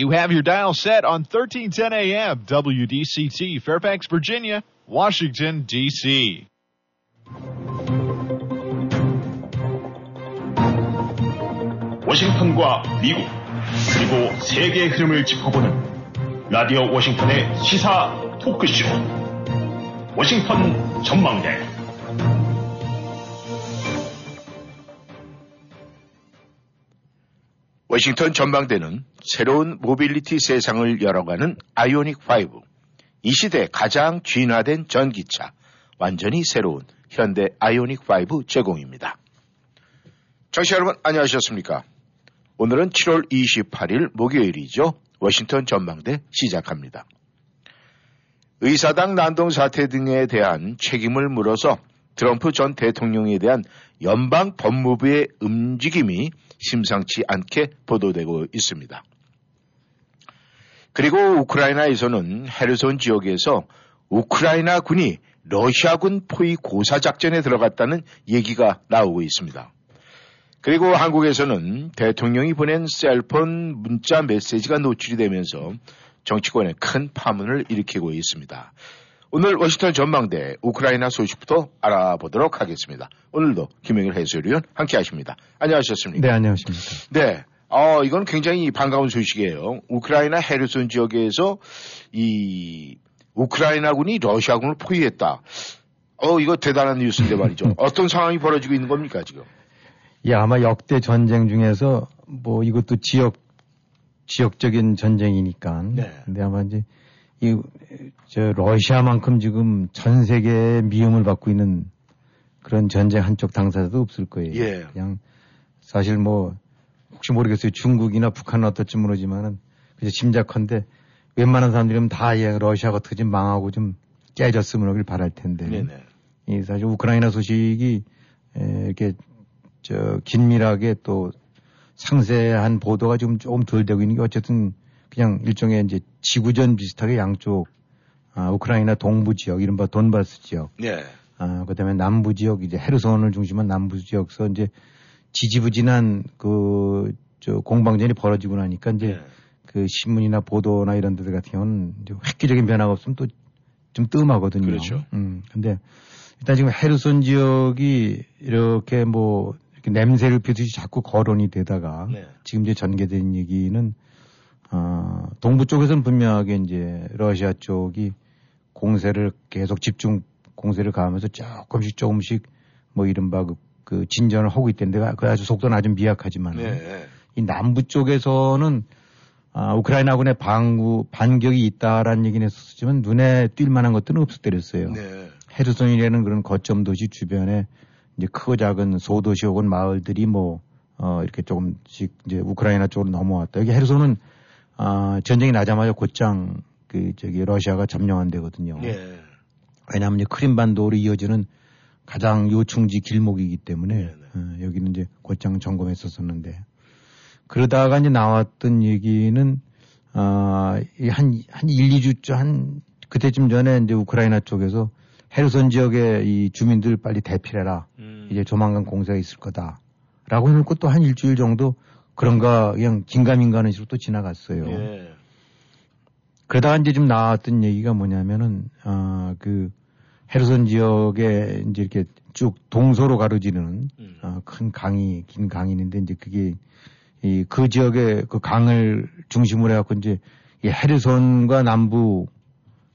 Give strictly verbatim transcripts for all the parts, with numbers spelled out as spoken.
You have your dial set on thirteen ten A M, W D C T, Fairfax, Virginia, Washington, D C 워싱턴과 미국, 그리고 세계의 흐름을 짚어보는 라디오 워싱턴의 시사 토크쇼, 워싱턴 전망대. 워싱턴 전망대는 새로운 모빌리티 세상을 열어가는 아이오닉 파이브, 이 시대 가장 진화된 전기차, 완전히 새로운 현대 아이오닉 파이브 제공입니다. 청취자 여러분, 안녕하셨습니까? 오늘은 칠월 이십팔일 목요일이죠. 워싱턴 전망대 시작합니다. 의사당 난동 사태 등에 대한 책임을 물어서 트럼프 전 대통령에 대한 연방 법무부의 움직임이 심상치 않게 보도되고 있습니다. 그리고 우크라이나에서는 헤르손 지역에서 우크라이나 군이 러시아군 포위 고사 작전에 들어갔다는 얘기가 나오고 있습니다. 그리고 한국에서는 대통령이 보낸 셀폰 문자 메시지가 노출이 되면서 정치권에 큰 파문을 일으키고 있습니다. 오늘 워싱턴 전망대 우크라이나 소식부터 알아보도록 하겠습니다. 오늘도 김영일 해설위원 함께하십니다. 안녕하셨습니까? 네, 안녕하십니까? 네, 어, 이건 굉장히 반가운 소식이에요. 우크라이나 헤르손 지역에서 이 우크라이나군이 러시아군을 포위했다. 어, 이거 대단한 뉴스인데 말이죠. 어떤 상황이 벌어지고 있는 겁니까 지금? 예, 아마 역대 전쟁 중에서 뭐 이것도 지역 지역적인 전쟁이니까. 네. 근데 아마 이제 이, 저, 러시아만큼 지금 전 세계에 미움을 받고 있는 그런 전쟁 한쪽 당사자도 없을 거예요. 예. 그냥, 사실 뭐, 혹시 모르겠어요. 중국이나 북한은 어떨지 모르지만은, 그저 짐작컨대 웬만한 사람들이면 다, 예, 러시아가 어떻게 좀 망하고 좀 깨졌으면 하길 바랄 텐데. 네네. 이 사실 우크라이나 소식이, 에, 이렇게, 저, 긴밀하게 또 상세한 보도가 지금 조금 덜 되고 있는 게 어쨌든 그냥 일종의 이제 지구전 비슷하게 양쪽, 아, 우크라이나 동부 지역, 이른바 돈바스 지역. 예. 아, 그 다음에 남부 지역, 이제 헤르손을 중심한 남부 지역에서 이제 지지부진한 그, 저, 공방전이 벌어지고 나니까 이제 예. 그 신문이나 보도나 이런 데들 같은 경우는 이제 획기적인 변화가 없으면 또 좀 뜸하거든요. 그렇죠. 음, 근데 일단 지금 헤르손 지역이 이렇게 뭐, 이렇게 냄새를 피우듯이 자꾸 거론이 되다가 예. 지금 이제 전개된 얘기는 어, 동부 쪽에서는 분명하게 이제 러시아 쪽이 공세를 계속 집중 공세를 가하면서 조금씩 조금씩 뭐 이른바 그, 그 진전을 하고 있던데 그 아주 속도는 아주 미약하지만 네. 이 남부 쪽에서는 아, 우크라이나군의 방구, 반격이 있다라는 얘기는 했었지만 눈에 띌 만한 것들은 없었더랬어요. 네. 헤르손이라는 그런 거점 도시 주변에 이제 크고 작은 소도시 혹은 마을들이 뭐, 어, 이렇게 조금씩 이제 우크라이나 쪽으로 넘어왔다. 여기 헤르손은 아, 전쟁이 나자마자 곧장, 그, 저기, 러시아가 점령한 데거든요. 예. 왜냐하면 이제 크림반도로 이어지는 가장 요충지 길목이기 때문에, 어, 여기는 이제 곧장 점검했었었는데, 그러다가 이제 나왔던 얘기는, 아, 이 한, 한 일, 이주, 한, 그때쯤 전에 이제 우크라이나 쪽에서 헤르손 지역의 이 주민들 빨리 대피해라. 음. 이제 조만간 공세가 있을 거다. 라고 해놓고 또 한 일주일 정도 그런가 그냥 긴가민가하는 식으로 또 지나갔어요. 예. 그러다가 이제 좀 나왔던 얘기가 뭐냐면은 아, 그 헤르손 지역에 이제 이렇게 쭉 동서로 가로지르는 음. 아, 큰 강이 긴 강이 있는데 이제 그게 이 그 지역의 그 강을 중심으로 해갖고 이제 이 헤르손과 남부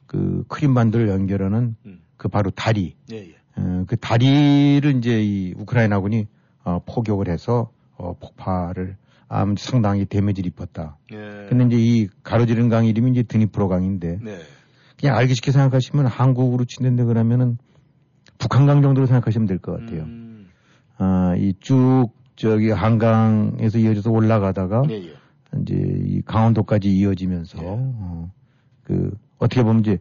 그 크림반도를 연결하는 음. 그 바로 다리. 예, 예. 어, 그 다리를 이제 이 우크라이나군이 어, 포격을 해서 어, 폭파를 아, 상당히 데미지를 입었다. 예. 근데 이제 이 가로지른 강 이름이 이제 드니프로 강인데, 네. 그냥 알기 쉽게 생각하시면 한국으로 친다는데 그러면은 북한강 정도로 생각하시면 될 것 같아요. 음. 아, 이 쭉 저기 한강에서 이어져서 올라가다가, 예, 예. 이제 이 강원도까지 이어지면서, 예. 어, 그, 어떻게 보면 이제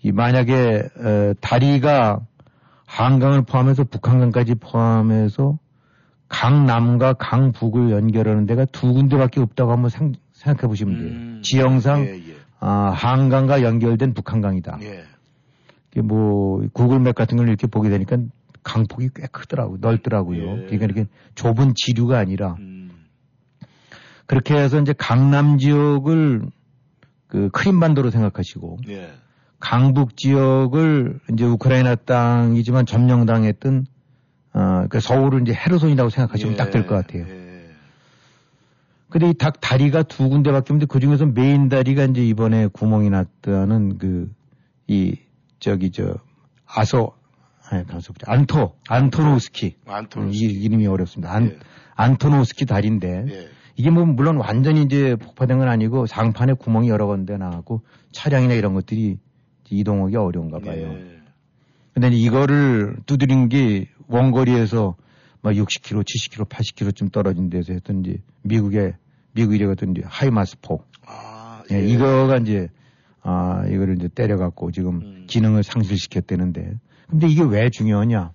이 만약에 에, 다리가 한강을 포함해서 북한강까지 포함해서 강남과 강북을 연결하는 데가 두 군데밖에 없다고 한번 생, 생각해 보시면 돼요. 음, 지형상 예, 예. 아, 한강과 연결된 북한강이다. 예. 이게 뭐 구글맵 같은 걸 이렇게 보게 되니까 강폭이 꽤 크더라고요. 넓더라고요. 예. 그러니까 이렇게 좁은 지류가 아니라. 음. 그렇게 해서 이제 강남 지역을 그 크림반도로 생각하시고 예. 강북 지역을 이제 우크라이나 땅이지만 점령당했던 어, 그 서울을 이제 헤르손이라고 생각하시면 예. 딱 될 것 같아요. 예. 근데 이 닭 다리가 두 군데밖에 없는데 그 중에서 메인 다리가 이제 이번에 구멍이 났다는 그 이 저기 저 아소 아니, 안토 안토노우스키 안토노우스키 음, 이, 이름이 어렵습니다. 안 예. 안토노우스키 다리인데. 예. 이게 뭐 물론 완전히 이제 폭파된 건 아니고 상판에 구멍이 여러 군데 나고 차량이나 이런 것들이 이동하기 어려운가 봐요. 네. 근데 이거를 두드린 게 원거리에서 막 육십 킬로미터, 칠십 킬로미터, 팔십 킬로미터쯤 떨어진 데서 했던 이제 미국의 미국이라고 했던 하이마스 포. 아, 예. 예, 이거가 이제 아 이거를 이제 때려갖고 지금 음. 기능을 상실시켰다는데. 근데 이게 왜 중요하냐?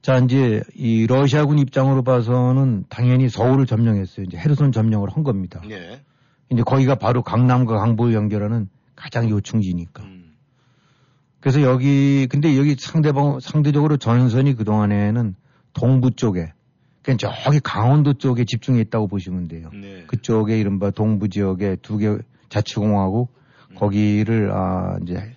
자, 이제, 이 러시아군 입장으로 봐서는 당연히 서울을 점령했어요. 이제 헤르손 점령을 한 겁니다. 네. 이제 거기가 바로 강남과 강북을 연결하는 가장 요충지니까. 음. 그래서 여기, 근데 여기 상대방, 상대적으로 전선이 그동안에는 동부 쪽에, 그러니까 저기 강원도 쪽에 집중해 있다고 보시면 돼요. 네. 그쪽에 이른바 동부 지역에 두 개 자치공화국 음. 거기를, 아, 이제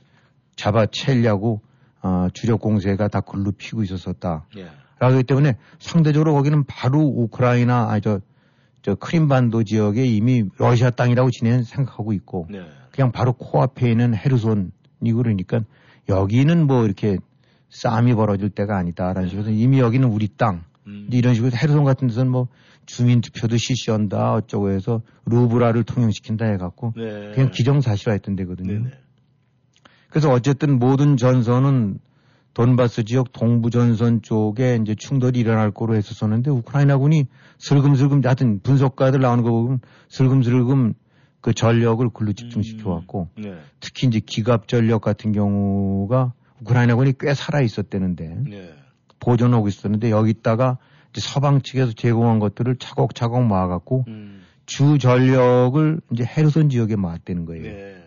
잡아채려고 어, 주력 공세가 다 글로 피고 있었었다. 예. 라고 하기 때문에 상대적으로 거기는 바로 우크라이나, 아니, 저, 저 크림반도 지역에 이미 러시아 땅이라고 진행 생각하고 있고, 예. 그냥 바로 코앞에 있는 헤르손이고 그러니까 여기는 뭐 이렇게 싸움이 벌어질 때가 아니다라는 예. 식으로 이미 여기는 우리 땅. 음. 이런 식으로 헤르손 같은 데서는 뭐 주민투표도 실시한다, 어쩌고 해서 루브라를 통용시킨다 해갖고, 예. 그냥 기정사실화 했던 데거든요. 예. 그래서 어쨌든 모든 전선은 돈바스 지역 동부 전선 쪽에 이제 충돌이 일어날 거로 했었었는데 우크라이나군이 슬금슬금 하여튼 분석가들 나오는 거 보면 슬금슬금 그 전력을 글로 집중시켜 왔고 음, 네. 특히 이제 기갑 전력 같은 경우가 우크라이나군이 꽤 살아 있었대는데 네. 보존하고 있었는데 여기다가 이제 서방 측에서 제공한 것들을 차곡차곡 모아갖고 음. 주 전력을 이제 헤르손 지역에 모았다는 거예요. 네.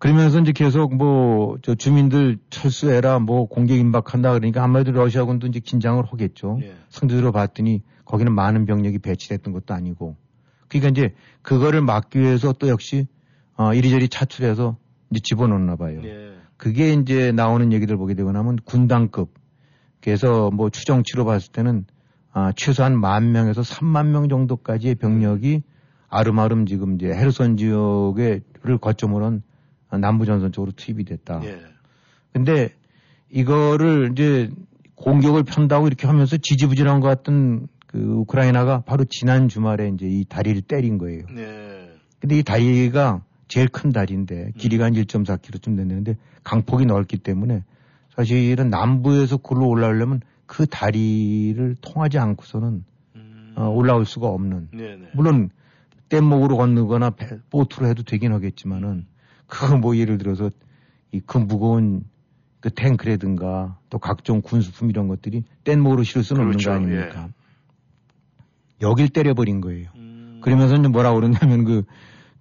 그러면서 이제 계속 뭐, 저 주민들 철수해라, 뭐, 공격 임박한다 그러니까 아무래도 러시아군도 이제 긴장을 하겠죠. 예. 상대적으로 봤더니 거기는 많은 병력이 배치됐던 것도 아니고. 그러니까 이제 그거를 막기 위해서 또 역시, 어, 이리저리 차출해서 이제 집어넣나 봐요. 예. 그게 이제 나오는 얘기들 보게 되고 나면 군단급. 그래서 뭐 추정치로 봤을 때는, 아, 최소한 만 명에서 삼만 명 정도까지의 병력이 아름아름 지금 이제 헤르손 지역을 거점으로 한 남부전선 쪽으로 투입이 됐다. 예. 근데 이거를 이제 공격을 편다고 이렇게 하면서 지지부진한 것 같던 그 우크라이나가 바로 지난 주말에 이제 이 다리를 때린 거예요. 예. 근데 이 다리가 제일 큰 다리인데 길이가 한 일 점 사 킬로미터쯤 됐는데 강폭이 넓기 때문에 사실은 남부에서 골로 올라오려면 그 다리를 통하지 않고서는 음. 어, 올라올 수가 없는. 네네. 물론 뗏목으로 건너거나 보트로 해도 되긴 하겠지만은 그거 뭐 예를 들어서 이 그 무거운 그 탱크라든가 또 각종 군수품 이런 것들이 뗏목으로 실을 수는 그렇죠, 없는 거 아닙니까? 예. 여길 때려버린 거예요. 음... 그러면서 이제 뭐라 그러냐면 그,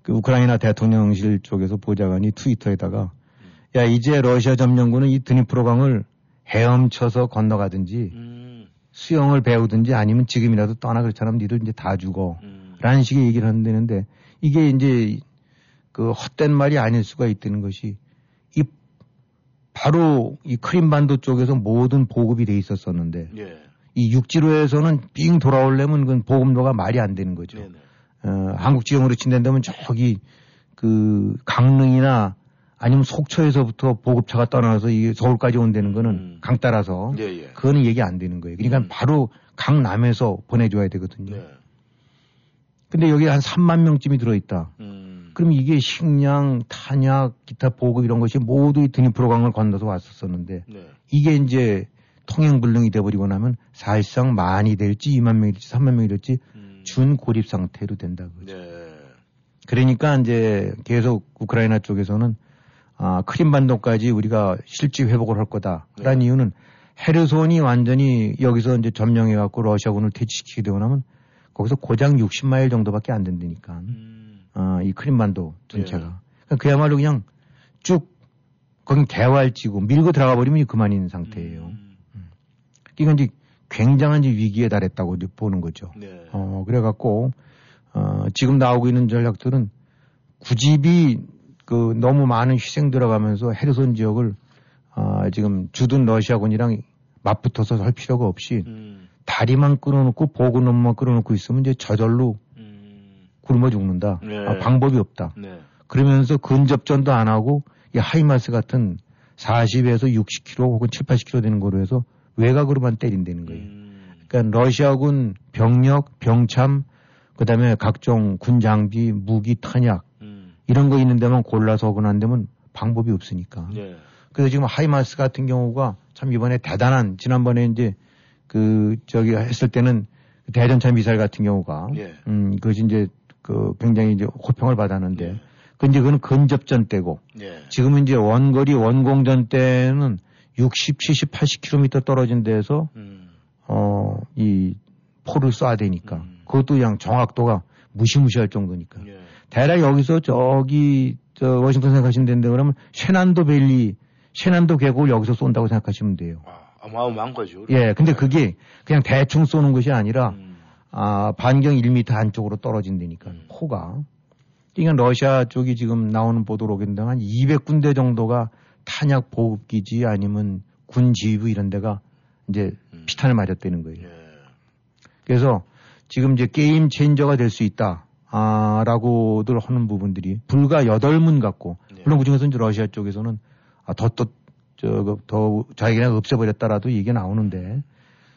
그 우크라이나 대통령실 쪽에서 보좌관이 트위터에다가 음. 야 이제 러시아 점령군은 이 드니프로강을 헤엄쳐서 건너가든지 음. 수영을 배우든지 아니면 지금이라도 떠나 그렇잖아요. 니들 이제 다 죽어. 음. 라는 식의 얘기를 한다는데 이게 이제 그 헛된 말이 아닐 수가 있다는 것이 이 바로 이 크림반도 쪽에서 모든 보급이 돼 있었었는데 예. 이 육지로에서는 빙 돌아오려면 그 보급로가 말이 안 되는 거죠. 네, 네. 어, 한국 지형으로 친다면 저기 그 강릉이나 아니면 속초에서부터 보급차가 떠나서 이 서울까지 온다는 거는 음. 강 따라서 예, 예. 그거는 얘기 안 되는 거예요. 그러니까 음. 바로 강남에서 보내줘야 되거든요. 네. 근데 여기 한 삼만 명쯤이 들어있다. 음. 그럼 이게 식량, 탄약, 기타 보급 이런 것이 모두 이 드니프로강을 건너서 왔었었는데 네. 이게 이제 통행불능이 돼버리고 나면 사실상 만이 될지 이만 명이 될지 삼만 명이 될지 음. 준고립 상태로 된다 그죠. 네. 그러니까 이제 계속 우크라이나 쪽에서는 아, 크림반도까지 우리가 실지 회복을 할 거다라는 네. 이유는 헤르손이 완전히 여기서 이제 점령해갖고 러시아군을 퇴치시키게 되고 나면 거기서 고장 육십 마일 정도밖에 안 된다니까. 음. 어, 이 크림반도 전체가. 예. 그야말로 그냥 쭉 거긴 개활지고 밀고 들어가 버리면 그만인 상태예요. 음. 음. 그러니까 이제 굉장한 위기에 달했다고 이제 보는 거죠. 네. 어, 그래갖고, 어, 지금 나오고 있는 전략들은 구집이 그 너무 많은 희생 들어가면서 헤르손 지역을 어, 지금 주둔 러시아군이랑 맞붙어서 할 필요가 없이 음. 다리만 끊어놓고 보급로만 끊어놓고 있으면 이제 저절로 음. 굶어 죽는다. 네. 아, 방법이 없다. 네. 그러면서 근접전도 안 하고 이 하이마스 같은 사십에서 육십 킬로미터 혹은 칠십, 팔십 킬로미터 되는 거로 해서 외곽으로만 때린다는 거예요. 음. 그러니까 러시아군 병력, 병참, 그다음에 각종 군 장비, 무기, 탄약 음. 이런 거 있는 데만 골라서 오거나 안 되면 방법이 없으니까. 예. 그래서 지금 하이마스 같은 경우가 참 이번에 대단한 지난번에 이제 그 저기 했을 때는 대전차 미사일 같은 경우가 예. 음 그것이 이제 그 굉장히 이제 호평을 받았는데 예. 근데 그건 근접전 때고 예. 지금은 이제 원거리 원공전 때는 육십, 칠십, 팔십 킬로미터 떨어진 데에서 음. 어, 이 포를 쏴야 되니까 음. 그것도 그냥 정확도가 무시무시할 정도니까 예. 대략 여기서 저기 저 워싱턴 생각하시는 데인데 그러면 셰난도 밸리 셰난도 계곡을 여기서 쏜다고 생각하시면 돼요. 아, 어마어마한 거죠. 예, 근데 그게 그냥 대충 쏘는 것이 아니라 음. 아, 반경 일 미터 안쪽으로 떨어진다니까 음. 포가. 그러니까 러시아 쪽이 지금 나오는 보도로 보면 한 이백 군데 정도가 탄약 보급기지 아니면 군 지휘부 이런 데가 이제 음. 피탄을 맞았다는 거예요. 예. 그래서 지금 이제 게임 체인저가 될 수 있다. 아, 라고들 하는 부분들이 불과 여덟 문 같고 예. 물론 그중에서는 러시아 쪽에서는 아, 더, 더, 저, 더 자기네가 없애버렸다라도 얘기 나오는데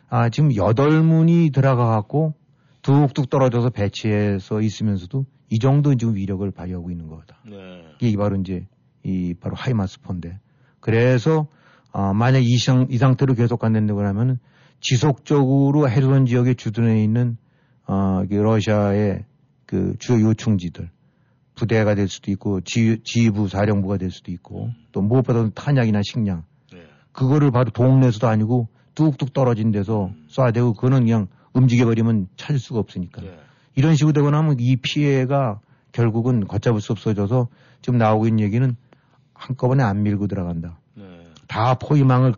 아, 지금 여덟 문이 들어가갖고 뚝뚝 떨어져서 배치해서 있으면서도 이 정도 지금 위력을 발휘하고 있는 거다. 네. 이게 바로 이제 이 바로 하이마스폰데. 그래서 어, 만약 이, 상, 이 상태로 계속 간다고 하면 지속적으로 헤르손 지역의 주둔에 있는 어, 러시아의 그 주요 요충지들 부대가 될 수도 있고 지, 지휘부 사령부가 될 수도 있고 음. 또 무엇보다도 탄약이나 식량 네. 그거를 바로 동네에서도 아니고 뚝뚝 떨어진 데서 음. 쏴야 되고 그거는 그냥 움직여버리면 찾을 수가 없으니까. 네. 이런 식으로 되고 나면 이 피해가 결국은 걷잡을 수 없어져서 지금 나오고 있는 얘기는 한꺼번에 안 밀고 들어간다. 네. 다 포위망을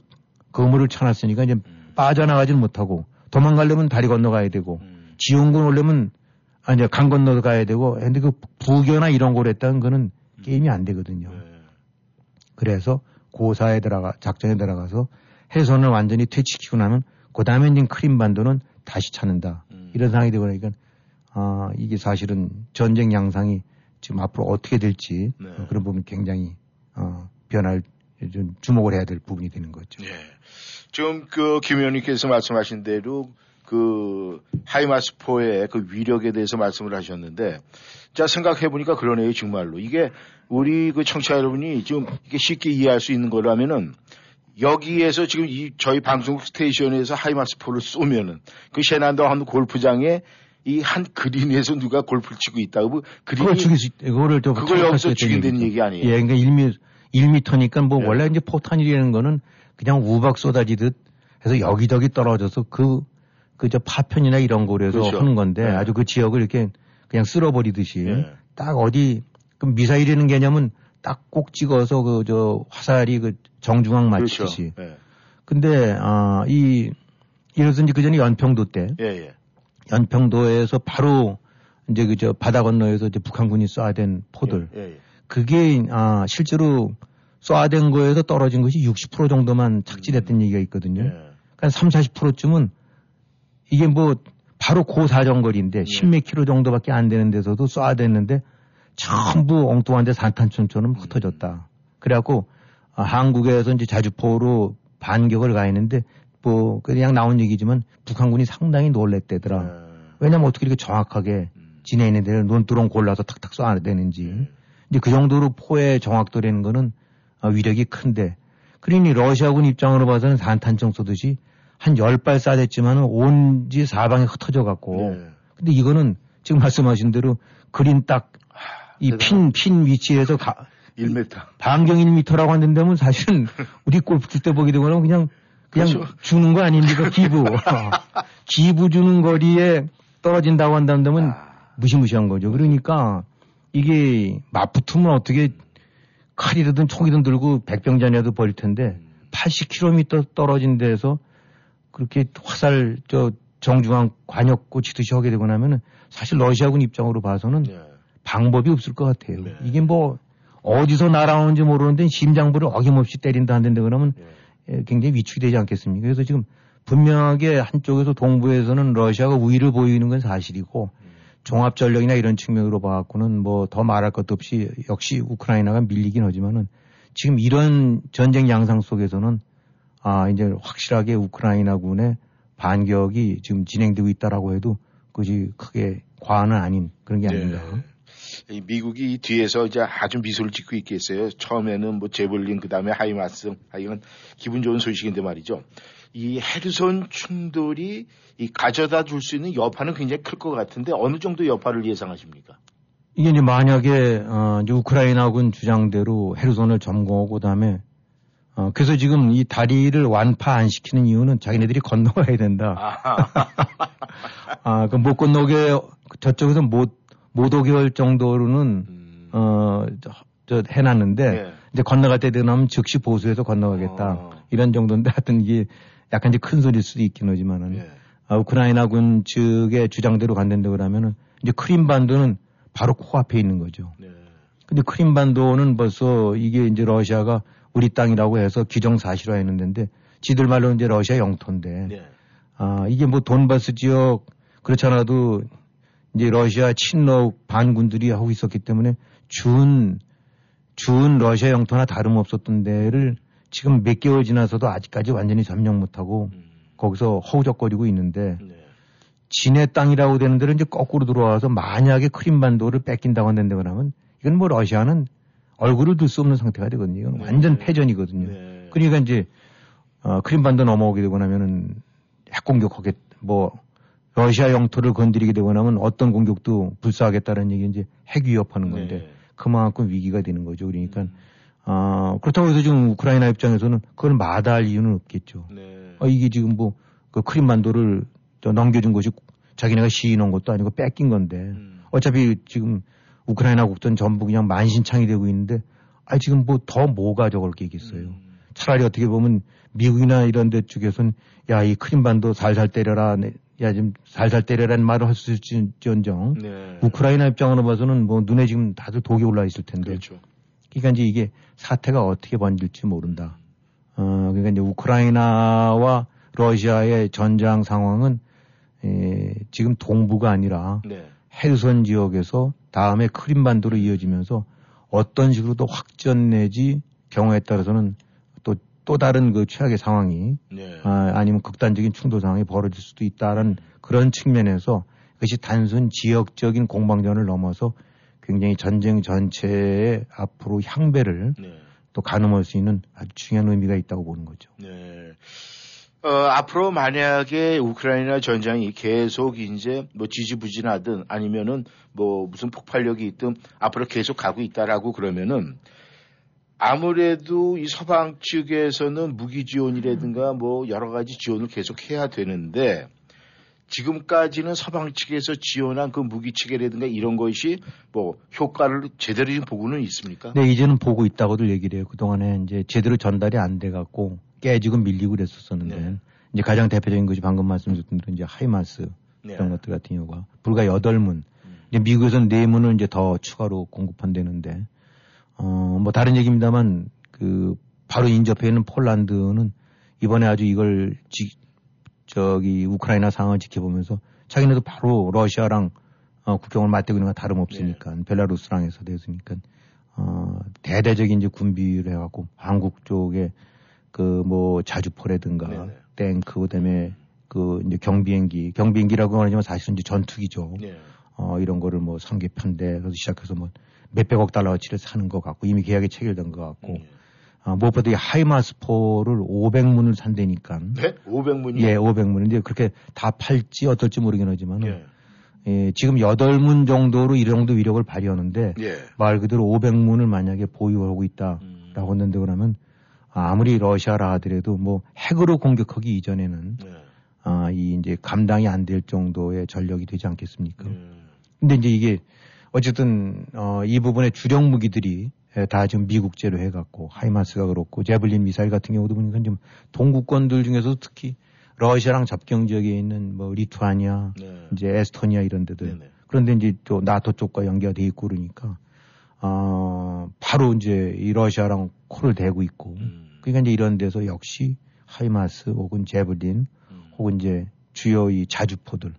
거물을 쳐놨으니까 이제 음. 빠져나가지는 못하고 도망가려면 다리 건너가야 되고 음. 지원군 오려면 아니 강 건너가야 되고 근데 그 부교나 이런 걸 했다는 거는 음. 게임이 안 되거든요. 네. 그래서 고사에 들어가 작전에 들어가서 해선을 완전히 퇴치시키고 나면 그 다음에 이제 크림반도는 다시 찾는다. 음. 이런 상황이 되고 나니까. 아, 이게 사실은 전쟁 양상이 지금 앞으로 어떻게 될지 네. 어, 그런 부분이 굉장히 어, 변화를 좀 주목을 해야 될 부분이 되는 거죠. 네. 지금 그 김 의원님께서 말씀하신 대로 그 하이마스포의 그 위력에 대해서 말씀을 하셨는데 자 생각해 보니까 그러네요 정말로 이게 우리 그 청취자 여러분이 지금 이게 쉽게 이해할 수 있는 거라면은. 여기에서 지금 이 저희 방송 스테이션에서 하이마스포를 쏘면은 그 셰난도아 한 골프장에 이 한 그린에서 누가 골프를 치고 있다고 그린이 죽일 수, 그거를 좀 그걸 여기서 죽인다는 얘기 아니에요? 예, 그러니까 일 미터니까 뭐 예. 원래 이제 포탄이라는 거는 그냥 우박 쏟아지듯 해서 여기저기 떨어져서 그 그저 파편이나 이런 거에서 그렇죠. 하는 건데 예. 아주 그 지역을 이렇게 그냥 쓸어버리듯이 예. 딱 어디 그럼 미사일이라는 개념은 딱 꼭 찍어서 그 저 화살이 그 정중앙 맞추듯이. 그렇죠. 예. 근데 아 이 이래서 이제 그 전에 연평도 때. 예, 예. 연평도에서 바로 이제 그 저 바다 건너에서 이제 북한군이 쏴댄 포들. 예, 예, 예. 그게 아 실제로 쏴댄 거에서 떨어진 것이 육십 퍼센트 정도만 착지됐던 음, 얘기가 있거든요. 예. 그러니까 삼십, 사십 퍼센트쯤은 이게 뭐 바로 고사정거리인데 예. 십몇 킬로 정도밖에 안 되는 데서도 쏴댔는데 전부 엉뚱한 데 산탄총처럼 흩어졌다. 음. 그래갖고 아, 한국에서 이제 자주포로 반격을 가했는데 뭐 그냥 나온 얘기지만 북한군이 상당히 놀랬대더라. 네. 왜냐면 어떻게 이렇게 정확하게 지내 있는 데를 논두렁 골라서 탁탁 쏴야 되는지. 네. 이제 그 정도로 포의 정확도라는 거는 위력이 큰데. 그러니 러시아군 입장으로 봐서는 산탄총 쏘듯이 한 열 발 쏴댔지만 온지 사방에 흩어져 갖고. 네. 근데 이거는 지금 말씀하신 대로 그린 딱 이 핀, 핀 위치에서 가, 일 미터. 반경 일 미터라고 하는 데면 사실은 우리 골프 칠 때 보게 되거나 그냥 그냥 그렇죠. 주는 거 아닙니까? 기부. 기부 주는 거리에 떨어진다고 한다면 아... 무시무시한 거죠. 그러니까 이게 맞붙으면 어떻게 칼이든 총이든 들고 백병전이라도 벌일 텐데 팔십 킬로미터 떨어진 데에서 그렇게 화살 저 정중앙 관역고 치듯이 하게 되고 나면은 사실 러시아군 입장으로 봐서는 네. 방법이 없을 것 같아요. 네. 이게 뭐 어디서 날아오는지 모르는데 심장부를 어김없이 때린다 한다는데 그러면 네. 굉장히 위축이 되지 않겠습니까? 그래서 지금 분명하게 한쪽에서 동부에서는 러시아가 우위를 보이는 건 사실이고 네. 종합전력이나 이런 측면으로 봐갖고는 뭐 더 말할 것도 없이 역시 우크라이나가 밀리긴 하지만은 지금 이런 전쟁 양상 속에서는 아, 이제 확실하게 우크라이나군의 반격이 지금 진행되고 있다라고 해도 그것이 크게 과언은 아닌 그런 게 아닌가. 네. 미국이 뒤에서 이제 아주 미소를 짓고 있겠어요. 처음에는 뭐 제블린, 그 다음에 하이마스, 아, 이건 기분 좋은 소식인데 말이죠. 이 헤르손 충돌이 이 가져다 줄 수 있는 여파는 굉장히 클 것 같은데 어느 정도 여파를 예상하십니까? 이게 이제 만약에, 어, 이제 우크라이나군 주장대로 헤르손을 점거하고 그다음에 어, 그래서 지금 이 다리를 완파 안 시키는 이유는 자기네들이 건너가야 된다. 아, 그 못 건너게, 저쪽에서 못, 못 오게 할 정도로는, 음. 어, 저, 저 해놨는데, 예. 이제 건너갈 때 되면 즉시 보수해서 건너가겠다. 어. 이런 정도인데 하여튼 이게 약간 이제 큰 소리일 수도 있긴 하지만은, 예. 아, 우크라이나군 측의 주장대로 간다는데 그러면은, 이제 크림반도는 바로 코앞에 있는 거죠. 예. 근데 크림반도는 벌써 이게 이제 러시아가 우리 땅이라고 해서 기정사실화 했는데, 지들 말로는 이제 러시아 영토인데, 네. 아, 이게 뭐 돈바스 지역, 그렇지 않아도 이제 러시아 친러 반군들이 하고 있었기 때문에 준, 준 러시아 영토나 다름없었던 데를 지금 몇 개월 지나서도 아직까지 완전히 점령 못하고 음. 거기서 허우적거리고 있는데, 네. 진의 땅이라고 되는 데를 이제 거꾸로 들어와서 만약에 크림반도를 뺏긴다고 한다는데 그러면 이건 뭐 러시아는 얼굴을 들 수 없는 상태가 되거든요. 이건 네. 완전 패전이거든요. 네. 그러니까 이제 어, 크림반도 넘어오게 되고 나면은 핵 공격하겠, 뭐 러시아 영토를 건드리게 되고 나면 어떤 공격도 불사하겠다는 얘기 이제 핵 위협하는 건데 네. 그만큼 위기가 되는 거죠. 그러니까 음. 어, 그렇다고 해서 지금 우크라이나 입장에서는 그걸 마다할 이유는 없겠죠. 네. 어, 이게 지금 뭐 그 크림반도를 넘겨준 것이 자기네가 시인한 것도 아니고 뺏긴 건데 음. 어차피 지금 우크라이나 국전 전부 그냥 만신창이 되고 있는데, 아, 지금 뭐 더 뭐가 저걸 게 있겠어요. 음. 차라리 어떻게 보면 미국이나 이런 데 쪽에서는 야, 이 크림반도 살살 때려라, 야, 좀 살살 때려라는 말을 할 수 있을지언정. 네. 우크라이나 입장으로 봐서는 뭐 눈에 지금 다들 독이 올라 있을 텐데. 그렇죠. 그러니까 이제 이게 사태가 어떻게 번질지 모른다. 어, 그러니까 이제 우크라이나와 러시아의 전장 상황은 에, 지금 동부가 아니라 네. 헤르손 지역에서 다음에 크림반도로 이어지면서 어떤 식으로 또 확전 내지 경우에 따라서는 또, 또 다른 그 최악의 상황이 네. 아, 아니면 극단적인 충돌 상황이 벌어질 수도 있다는 그런 측면에서 그것이 단순 지역적인 공방전을 넘어서 굉장히 전쟁 전체의 앞으로 향배를 네. 또 가늠할 수 있는 아주 중요한 의미가 있다고 보는 거죠. 네. 어, 앞으로 만약에 우크라이나 전장이 계속 이제 뭐 지지부진하든 아니면은 뭐 무슨 폭발력이 있든 앞으로 계속 가고 있다라고 그러면은 아무래도 이 서방 측에서는 무기 지원이라든가 뭐 여러 가지 지원을 계속 해야 되는데 지금까지는 서방 측에서 지원한 그 무기 체계라든가 이런 것이 뭐 효과를 제대로 보고는 있습니까? 네, 이제는 보고 있다고들 얘기를 해요. 그동안에 이제 제대로 전달이 안 돼 갖고 깨지고 밀리고 그랬었었는데 네. 이제 가장 대표적인 것이 방금 말씀드렸던 이제 하이마스 네. 이런 것들 같은 경우가 불과 여덟 문 음. 이제 미국에서는 네 문을 이제 더 추가로 공급한다는데 어, 뭐 다른 얘기입니다만 그 바로 인접해 있는 폴란드는 이번에 아주 이걸 지, 저기 우크라이나 상황을 지켜보면서 자기네도 바로 러시아랑 어, 국경을 맞대고 있는 건 다름없으니까 네. 벨라루스랑 해서 됐으니까 어, 대대적인 이제 군비를 해갖고 한국 쪽에 그, 뭐, 자주포라든가, 네네. 탱크, 그 다음에, 그, 이제 경비행기, 경비행기라고 하지만 사실은 이제 전투기죠. 네. 어, 이런 거를 뭐, 상계 편대에서 시작해서 뭐, 몇백억 달러어치를 사는 것 같고, 이미 계약이 체결된 것 같고, 네. 어, 무엇보다 이 하이마스포를 오백 문을 산다니까. 네? 오백 문이요? 예, 오백 문인데, 그렇게 다 팔지 어떨지 모르긴 하지만, 네. 예, 지금 여덟 문 정도로 이 정도 위력을 발휘하는데, 네. 말 그대로 오백 문을 만약에 보유하고 있다라고 했는데, 그러면, 아무리 러시아라 하더라도 뭐 핵으로 공격하기 이전에는 네. 아, 이 이제 감당이 안 될 정도의 전력이 되지 않겠습니까? 네. 근데 이제 이게 어쨌든 어, 이 부분의 주력 무기들이 다 지금 미국제로 해갖고 하이마스가 그렇고 제블린 미사일 같은 경우도 보니까 좀 동구권들 중에서 특히 러시아랑 접경 지역에 있는 뭐 리투아니아, 네. 이제 에스토니아 이런 데들. 네네. 그런데 이제 또 나토 쪽과 연계가 돼 있고 그러니까 어, 바로 이제 이 러시아랑 코를 대고 있고. 음. 그러니까 이제 이런 데서 역시 하이마스 혹은 제블린 음. 혹은 이제 주요 이 자주포들,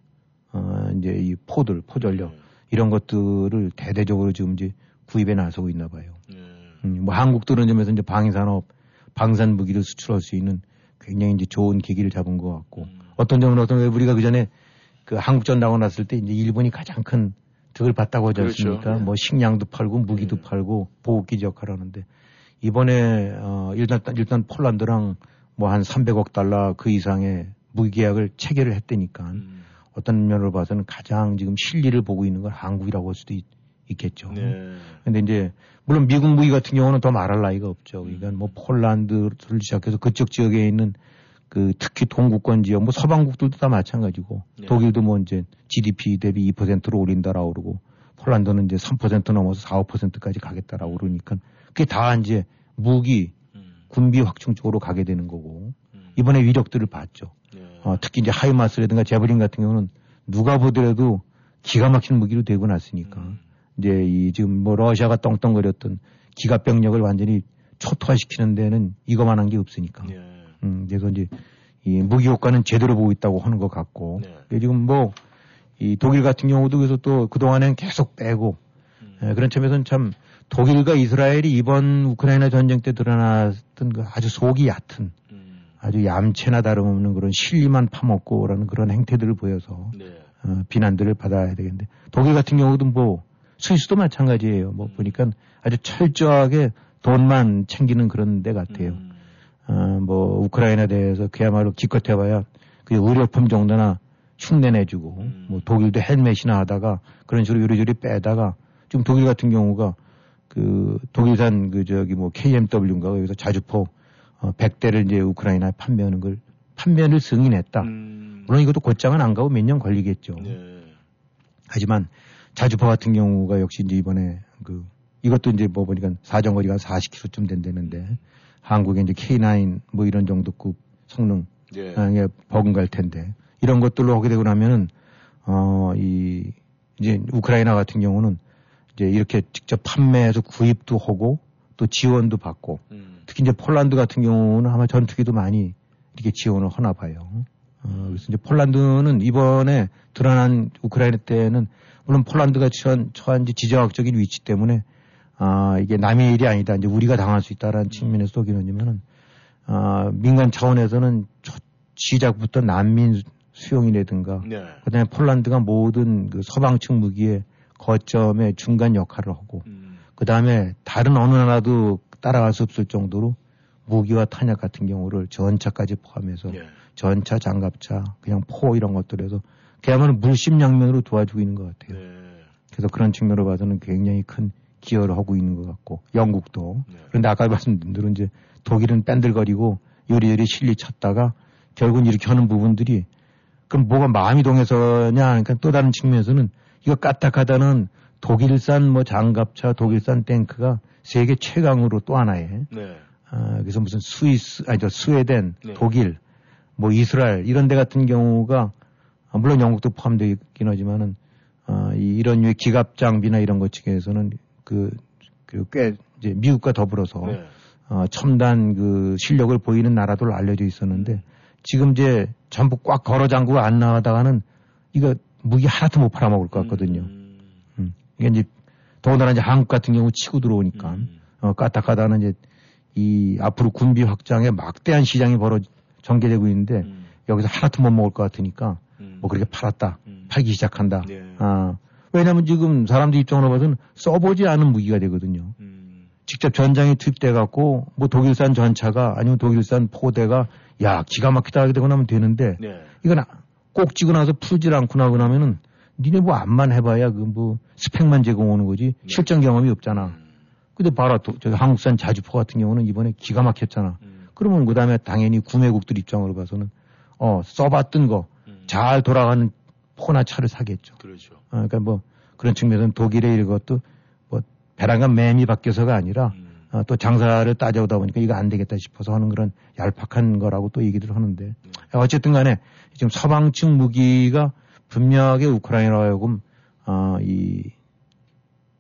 어, 이제 이 포들, 포전력 네. 이런 것들을 대대적으로 지금 이제 구입에 나서고 있나 봐요. 네. 음, 뭐 한국도 그런 점에서 이제 방위산업, 방산 무기를 수출할 수 있는 굉장히 이제 좋은 계기를 잡은 것 같고 음. 어떤 점은 어떤 왜 우리가 그 전에 그 한국전 나고 났을 때 이제 일본이 가장 큰 득을 봤다고 하지 않습니까? 그렇죠. 네. 뭐 식량도 팔고 무기도 네. 팔고 보호기지 역할을 하는데 이번에 어, 일단 일단 폴란드랑 뭐 한 삼백억 달러 그 이상의 무기 계약을 체결을 했다니까 음. 어떤 면으로 봐서는 가장 지금 실리를 보고 있는 건 한국이라고 할 수도 있, 있겠죠. 네. 근데 이제 물론 미국 무기 같은 경우는 더 말할 나위가 없죠. 그러니까 뭐 폴란드를 시작해서 그쪽 지역에 있는 그 특히 동구권 지역 뭐 서방국들도 다 마찬가지고 네. 독일도 뭐 이제 지디피 대비 이 퍼센트로 올린다라고 그러고 폴란드는 이제 삼 퍼센트 넘어서 사, 오 퍼센트까지 가겠다라고 그러니까 그게 다 이제 무기 군비 확충 쪽으로 가게 되는 거고 이번에 위력들을 봤죠. 네. 어, 특히 이제 하이마스라든가 제블린 같은 경우는 누가 보더라도 기가 막힌 무기로 되고 났으니까 음. 이제 이 지금 뭐 러시아가 떵떵거렸던 기갑병력을 완전히 초토화시키는 데는 이거만한 게 없으니까. 네. 음, 그래서 이제 이 무기 효과는 제대로 보고 있다고 하는 것 같고. 네. 지금 뭐 이 독일 같은 경우도 그래서 또 그 동안엔 계속 빼고 음. 에, 그런 점에서는 참. 독일과 이스라엘이 이번 우크라이나 전쟁 때 드러났던 그 아주 속이 얕은 음. 아주 얌체나 다름없는 그런 실리만 파먹고라는 그런 행태들을 보여서 네. 어, 비난들을 받아야 되겠는데 독일 같은 경우도 뭐 스위스도 마찬가지예요. 뭐 음. 보니까 아주 철저하게 돈만 챙기는 그런 데 같아요. 음. 어, 뭐 우크라이나 대해서 그야말로 기껏 해봐야 그 의료품 정도나 흉내 내주고 음. 뭐 독일도 헬멧이나 하다가 그런 식으로 요리조리 빼다가 지금 독일 같은 경우가 그, 독일산, 그, 저기, 뭐, 케이엠더블유인가, 여기서 자주포, 어, 백 대를 이제 우크라이나에 판매하는 걸, 판매를 승인했다. 음. 물론 이것도 곧장은 안 가고 몇 년 걸리겠죠. 네. 하지만 자주포 같은 경우가 역시 이제 이번에 그, 이것도 이제 뭐 보니까 사정거리가 사십 킬로미터쯤 된다는데, 한국에 이제 케이나인 뭐 이런 정도급 성능, 예. 네. 버금갈 텐데, 이런 것들로 하게 되고 나면은, 어, 이, 이제 우크라이나 같은 경우는 이제 이렇게 직접 판매해서 구입도 하고 또 지원도 받고 음. 특히 이제 폴란드 같은 경우는 아마 전투기도 많이 이렇게 지원을 하나 봐요. 어, 그래서 이제 폴란드는 이번에 드러난 우크라이나 때는 물론 폴란드가 처한, 처한 지정학적인 위치 때문에 아, 이게 남의 일이 아니다. 이제 우리가 당할 수 있다라는 음. 측면에서 또 그러냐면은 아, 민간 차원에서는 첫 시작부터 난민 수용이라든가 네. 그다음에 폴란드가 모든 그 서방측 무기에 거점의 중간 역할을 하고 음. 그다음에 다른 어느 나라도 따라갈 수 없을 정도로 무기와 탄약 같은 경우를 전차까지 포함해서 예. 전차, 장갑차, 그냥 포 이런 것들에서 그야말로 물심양면으로 도와주고 있는 것 같아요. 예. 그래서 그런 측면으로 봐서는 굉장히 큰 기여를 하고 있는 것 같고 영국도. 예. 그런데 아까 말씀드린 대로 이제 독일은 뺀들거리고 요리요리 실리 찾다가 결국은 이렇게 하는 부분들이 그럼 뭐가 마음이 동해서냐 그러니까 또 다른 측면에서는 이거 까딱하다는 독일산 뭐 장갑차, 독일산 탱크가 세계 최강으로 또 하나에. 네. 아, 그래서 무슨 스위스, 아니, 저 스웨덴, 네. 독일, 뭐 이스라엘, 이런 데 같은 경우가, 아, 물론 영국도 포함되어 있긴 하지만은, 아, 이, 이런 류의 기갑 장비나 이런 것 측에서는 그, 그, 꽤, 이제 미국과 더불어서, 네. 어, 첨단 그 실력을 보이는 나라들로 알려져 있었는데, 지금 이제 전부 꽉 걸어 잠그고 안 나가다가는, 이거, 무기 하나도 못 팔아먹을 것 같거든요. 음. 음. 이게 이제 더군다나 이제 한국 같은 경우 치고 들어오니까 음. 어, 까딱하다는 이제 이 앞으로 군비 확장에 막대한 시장이 벌어 전개되고 있는데 음. 여기서 하나도 못 먹을 것 같으니까 음. 뭐 그렇게 팔았다, 음. 팔기 시작한다. 네. 아, 왜냐하면 지금 사람들 입장으로 봐서는 써보지 않은 무기가 되거든요. 음. 직접 전장에 투입돼 갖고 뭐 독일산 전차가 아니면 독일산 포대가 야 기가 막히다 하게 되고 나면 되는데 네. 이건. 꼭 찍고 나서 풀질 않고 나고 나면은 니네 뭐 암만 해봐야 그 뭐 스펙만 제공하는 거지 네. 실전 경험이 없잖아. 근데 봐라 또 저기 한국산 자주포 같은 경우는 이번에 기가 막혔잖아. 음. 그러면 그 다음에 당연히 구매국들 입장으로 봐서는 어 써봤던 거 잘 음. 돌아가는 포나 차를 사겠죠. 그렇죠. 아, 그러니까 뭐 그런 측면에서는 독일의 이것도 뭐 배란간 매미 밖에서가 아니라 음. 어, 또 장사를 따져오다 보니까 이거 안 되겠다 싶어서 하는 그런 얄팍한 거라고 또 얘기들을 하는데, 어쨌든 간에 지금 서방 측 무기가 분명하게 우크라이나로 하여금 어, 이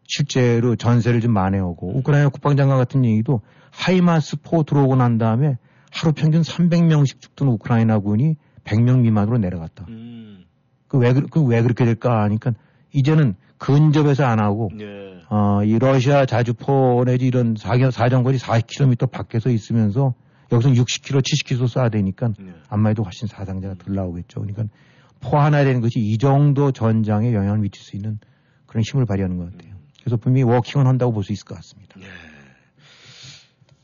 실제로 전세를 좀 만회하고, 우크라이나 국방장관 같은 얘기도 하이마스 포 들어오고 난 다음에 하루 평균 삼백 명씩 죽던 우크라이나군이 백 명 미만으로 내려갔다. 음. 그 왜, 그 왜 그렇게 될까 하니까 이제는 근접에서 안 하고, 예. 어, 이 러시아 자주포 내지 이런 사정거리 사십 킬로미터 밖에서 있으면서 여기서 육십 킬로미터, 칠십 킬로미터 쏴야 되니까 예. 안마 해도 훨씬 사상자가 덜 나오겠죠. 그러니까 포환해야 되는 것이 이 정도 전장에 영향을 미칠 수 있는 그런 힘을 발휘하는 것 같아요. 그래서 분명히 워킹은 한다고 볼 수 있을 것 같습니다. 예.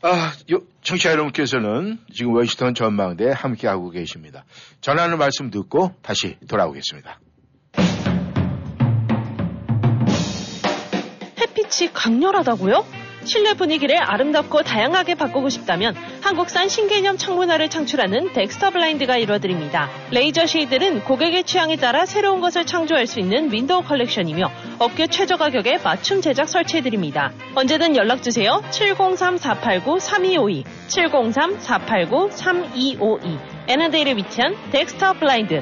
아, 요, 청취자 여러분께서는 지금 워싱턴 전망대에 함께하고 계십니다. 전하는 말씀 듣고 다시 돌아오겠습니다. 햇빛이 강렬하다고요? 실내 분위기를 아름답고 다양하게 바꾸고 싶다면 한국산 신개념 창문화를 창출하는 덱스터 블라인드가 이뤄드립니다. 레이저 쉐이드는 고객의 취향에 따라 새로운 것을 창조할 수 있는 윈도우 컬렉션이며 업계 최저 가격에 맞춤 제작 설치해드립니다. 언제든 연락주세요. 칠공삼 사팔구 삼이오이, 칠공삼 사팔구 삼이오이, 애나데일에 위치한 덱스터 블라인드.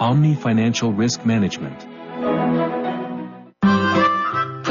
Omni Financial Risk Management.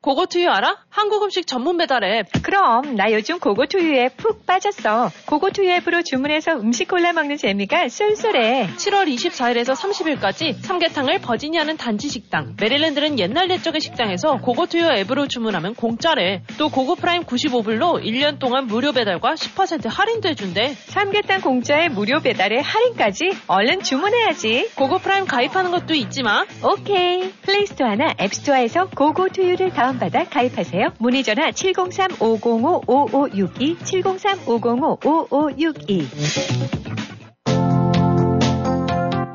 고고투유 알아? 한국 음식 전문 배달 앱. 그럼 나 요즘 고고투유에 푹 빠졌어. 고고투유 앱으로 주문해서 음식 골라 먹는 재미가 쏠쏠해. 칠월 이십사일에서 삼십일까지 삼계탕을 버지니아는 단지 식당, 메릴랜드는 옛날 옛적의 식당에서 고고투유 앱으로 주문하면 공짜래. 또 고고 프라임 구십오 불로 일 년 동안 무료 배달과 십 퍼센트 할인도 해준대. 삼계탕 공짜에 무료 배달에 할인까지? 얼른 주문해야지. 고고 프라임 가입하는 것도 잊지 마. 오케이. 플레이스토어나 앱스토어에서 고고투유를 다운 받아 가입하세요. 문의 전화 칠공삼 오공오 오오육이, 칠공삼 오공오 오오육이.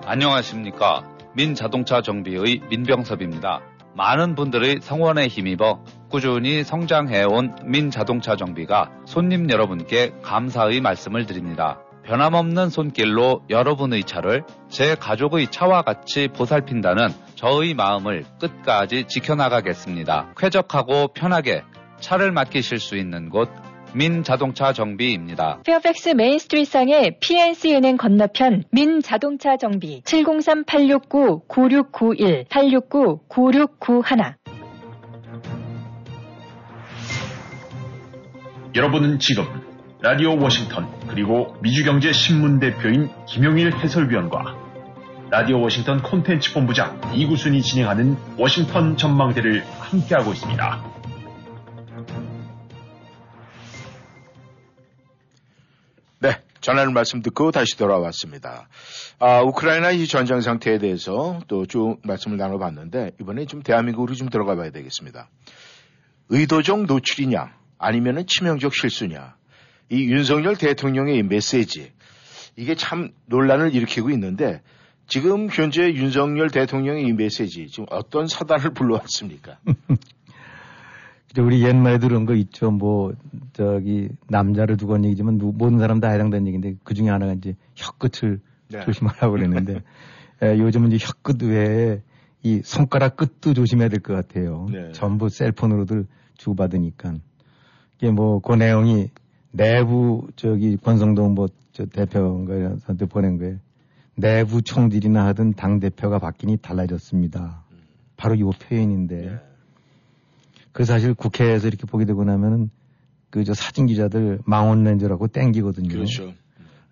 안녕하십니까. 민자동차 정비의 민병섭입니다. 많은 분들의 성원에 힘입어 꾸준히 성장해온 민자동차 정비가 손님 여러분께 감사의 말씀을 드립니다. 변함없는 손길로 여러분의 차를 제 가족의 차와 같이 보살핀다는 저의 마음을 끝까지 지켜나가겠습니다. 쾌적하고 편하게 차를 맡기실 수 있는 곳, 민자동차 정비입니다. 페어팩스 메인스트리트상의 피엔씨은행 건너편 민자동차 정비. 칠공삼 팔육구 구육구일, 팔육구 구육구일. 여러분은 지금 라디오 워싱턴, 그리고 미주경제신문 대표인 김용일 해설위원과 라디오 워싱턴 콘텐츠 본부장 이구순이 진행하는 워싱턴 전망대를 함께하고 있습니다. 네, 전하는 말씀 듣고 다시 돌아왔습니다. 아, 우크라이나 이 전장 상태에 대해서 또 쭉 말씀을 나눠봤는데, 이번에 좀 대한민국으로 좀 들어가 봐야 되겠습니다. 의도적 노출이냐, 아니면은 치명적 실수냐. 이 윤석열 대통령의 이 메시지, 이게 참 논란을 일으키고 있는데, 지금 현재 윤석열 대통령의 이 메시지, 지금 어떤 사단을 불러왔습니까? 우리 옛말에 들은 거 있죠. 뭐 저기 남자를 두고 한 얘기지만 모든 사람 다 해당되는 얘기인데, 그중에 하나가 이제 혀끝을 네. 조심하라고 그랬는데 예, 요즘은 이제 혀끝 외에 이 손가락 끝도 조심해야 될 것 같아요. 네. 전부 셀폰으로들 주고받으니까. 이게 뭐 그 내용이 내부 저기 권성동 뭐 저 대표인가한테 보낸 거예요. 내부 총질이나 하던 당 대표가 바뀌니 달라졌습니다. 바로 이 표현인데, 그래서 사실 국회에서 이렇게 보게 되고 나면은 그 저 사진 기자들 망원 렌즈라고 땡기거든요. 그렇죠.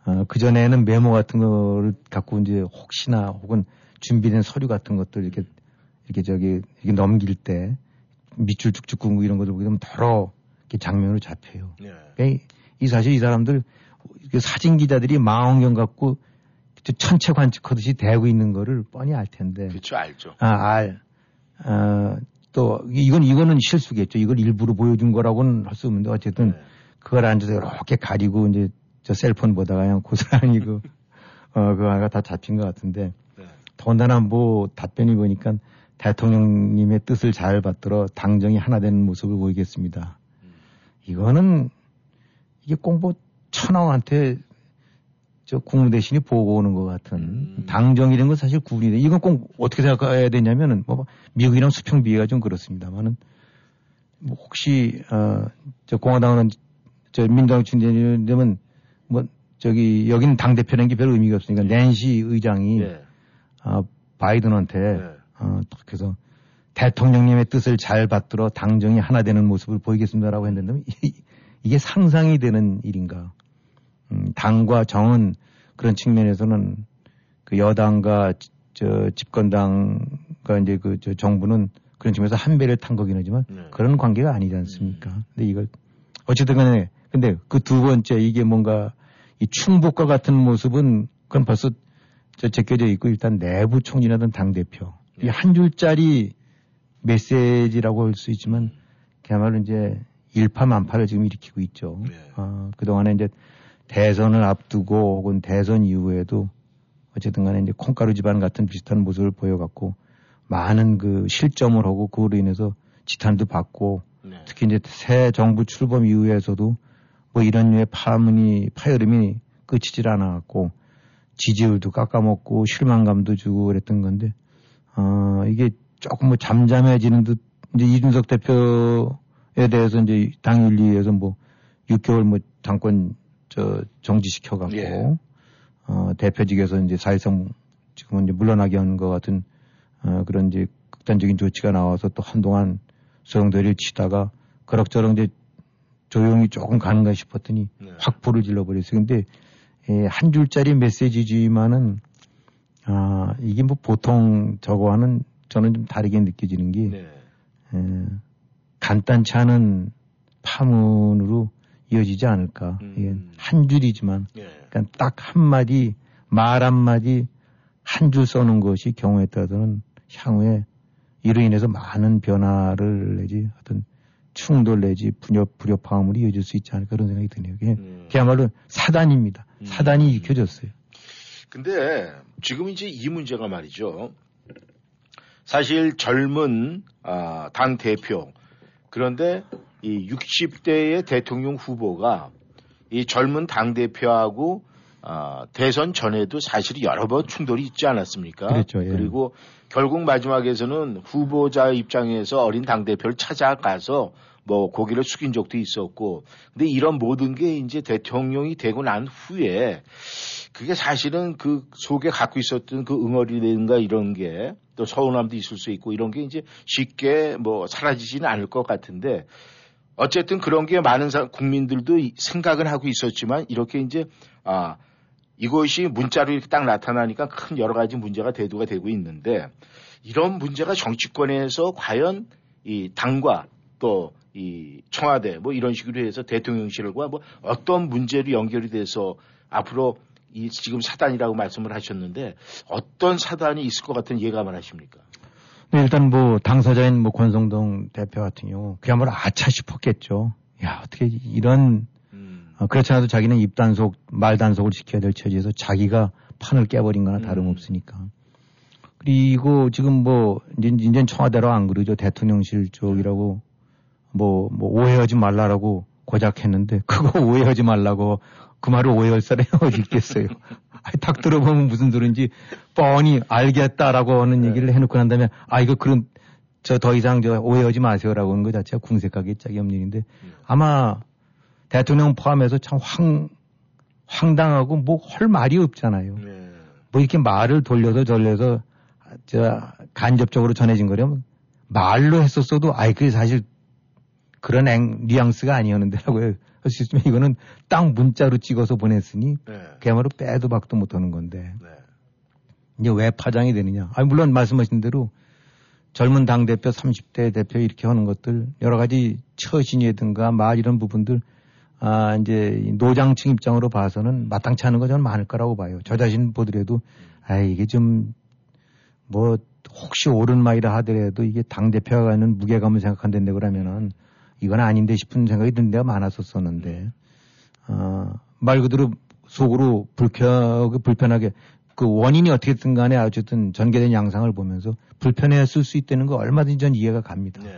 어, 그 전에는 메모 같은 거를 갖고 이제 혹시나 혹은 준비된 서류 같은 것들 이렇게 이렇게 저기 이렇게 넘길 때 밑줄 쭉쭉 긋고 이런 것들 보게 되면 더러 이렇게 장면으로 잡혀요. 예. 그러니까 이 사실 이 사람들 사진 기자들이 망원경 갖고 천체 관측하듯이 대고 있는 거를 뻔히 알 텐데. 그렇죠, 알죠. 아, 알. 어, 또 이건 이거는 실수겠죠. 이걸 일부러 보여준 거라고는 할 수 없는데 어쨌든 네. 그걸 앉아서 이렇게 가리고 이제 저 셀폰 보다가 그냥 고스란히 그 어, 그 하나가 다 잡힌 것 같은데. 네. 더군다나 뭐 답변이 보니까 대통령님의 뜻을 잘 받들어 당정이 하나 되는 모습을 보이겠습니다. 음. 이거는 이게 꼭 뭐 천황한테 저 국무대신이 보고 오는 것 같은 음. 당정이란 건 사실 구분이 돼. 이건 꼭 어떻게 생각해야 되냐면은 뭐 미국이랑 수평 비해가 좀 그렇습니다만은 뭐 혹시 어 저 공화당은 저 민주당 친대면 뭐 저기 여기는 당 대표라는 게 별로 의미가 없으니까 네. 낸시 의장이 네. 어 바이든한테 네. 어 그래서 대통령님의 뜻을 잘 받들어 당정이 하나 되는 모습을 보이겠습니다라고 했는데 이게 상상이 되는 일인가? 음, 당과 정은 그런 측면에서는 그 여당과 지, 저 집권당과 이제 그 저 정부는 그런 측면에서 한 배를 탄 거긴 하지만 네. 그런 관계가 아니지 않습니까? 네. 근데 이걸 어쨌든 간에 근데 그 두 번째 이게 뭔가 이 충복과 같은 모습은 그건 벌써 저 제껴져 있고 일단 내부 총리라든 당대표 네. 이 한 줄짜리 메시지라고 할 수 있지만 그야말로 이제 일파만파를 지금 일으키고 있죠. 네. 아, 그동안에 이제 대선을 앞두고 혹은 대선 이후에도 어쨌든 간에 이제 콩가루 집안 같은 비슷한 모습을 보여갖고 많은 그 실점을 하고 그로 인해서 지탄도 받고 네. 특히 이제 새 정부 출범 이후에서도 뭐 이런 류의 파문이, 파열음이 끝이질 않아갖고 지지율도 깎아먹고 실망감도 주고 그랬던 건데, 어, 이게 조금 뭐 잠잠해지는 듯 이제 이준석 대표에 대해서 이제 당윤리에서 뭐 육 개월 뭐 당권 저, 정지시켜갖고, 예. 어, 대표직에서 이제 사회성, 지금은 이제 물러나게 한 것 같은, 어, 그런 이제 극단적인 조치가 나와서 또 한동안 소용돌이를 치다가 그럭저럭 이제 조용히 조금 가는가 싶었더니 네. 확포를 질러버렸어요. 근데, 예, 한 줄짜리 메시지지만은, 아, 이게 뭐 보통 저거와는 저는 좀 다르게 느껴지는 게, 네. 예, 간단치 않은 파문으로 이어지지 않을까. 음. 예, 한 줄이지만, 예. 그러니까 딱 한마디, 말 한마디, 한 줄 써놓은 것이 경우에 따라서는 향후에 이로 인해서 많은 변화를 내지, 어떤 충돌 내지, 불협, 불협화음으로 이어질 수 있지 않을까 그런 생각이 드네요. 그게 음. 그야말로 사단입니다. 음. 사단이 익혀졌어요. 근데 지금 이제 이 문제가 말이죠. 사실 젊은, 아, 당 대표. 그런데 이 육십 대의 대통령 후보가 이 젊은 당대표하고 어, 대선 전에도 사실 여러 번 충돌이 있지 않았습니까? 그렇죠. 예. 그리고 결국 마지막에서는 후보자 입장에서 어린 당대표를 찾아가서 뭐 고개를 숙인 적도 있었고, 근데 이런 모든 게 이제 대통령이 되고 난 후에 그게 사실은 그 속에 갖고 있었던 그 응어리든가 이런 게 또 서운함도 있을 수 있고 이런 게 이제 쉽게 뭐 사라지지는 않을 것 같은데. 어쨌든 그런 게 많은 국민들도 생각은 하고 있었지만 이렇게 이제 아 이것이 문자로 이렇게 딱 나타나니까 큰 여러 가지 문제가 대두가 되고 있는데 이런 문제가 정치권에서 과연 이 당과 또 이 청와대 뭐 이런 식으로 해서 대통령실과 뭐 어떤 문제로 연결이 돼서 앞으로 이 지금 사단이라고 말씀을 하셨는데 어떤 사단이 있을 것 같은 예감을 하십니까? 네, 일단 뭐 당사자인 뭐 권성동 대표 같은 경우 그야말로 아차 싶었겠죠. 야 어떻게 이런 음. 어, 그렇지 않아도 자기는 입단속 말단속을 지켜야 될 처지에서 자기가 판을 깨버린 거나 다름없으니까. 음. 그리고 지금 뭐 이제 이제 청와대로 안 그러죠. 대통령실 쪽이라고 뭐, 뭐 오해하지 말라라고 고작했는데 그거 오해하지 말라고 그 말을 오해할 사람이 어디 있겠어요. 아니, 딱 들어보면 무슨 소린지 뻔히 알겠다라고 하는 얘기를 네. 해놓고 난 다음에 아 이거 그럼 저 더 이상 저 오해하지 마세요라고 하는 것 자체가 궁색하게 짝이 없는 일인데 네. 아마 대통령 포함해서 참 황, 황당하고 뭐 할 말이 없잖아요. 네. 뭐 이렇게 말을 돌려서 돌려서 저 간접적으로 전해진 거라면 말로 했었어도 아이 그게 사실 그런 앵, 뉘앙스가 아니었는데라고 할 수 있으면 이거는 딱 문자로 찍어서 보냈으니 네. 그야말로 빼도 박도 못하는 건데 네. 이제 왜 파장이 되느냐. 아니, 물론 말씀하신 대로 젊은 당대표 삼십 대 대표 이렇게 하는 것들 여러 가지 처신이든가 말 이런 부분들 아, 이제, 노장층 입장으로 봐서는 마땅치 않은 거 저는 많을 거라고 봐요. 저 자신 보더라도, 아이, 이게 좀, 뭐, 혹시 옳은 말이라 하더라도 이게 당대표가 가는 무게감을 생각한다는데 그러면은 이건 아닌데 싶은 생각이 드는 데가 많았었었는데, 어, 말 그대로 속으로 불쾌하게, 불편하게, 그 원인이 어떻게든 간에 어쨌든 전개된 양상을 보면서 불편했을 수 있다는 거 얼마든지 전 이해가 갑니다. 네.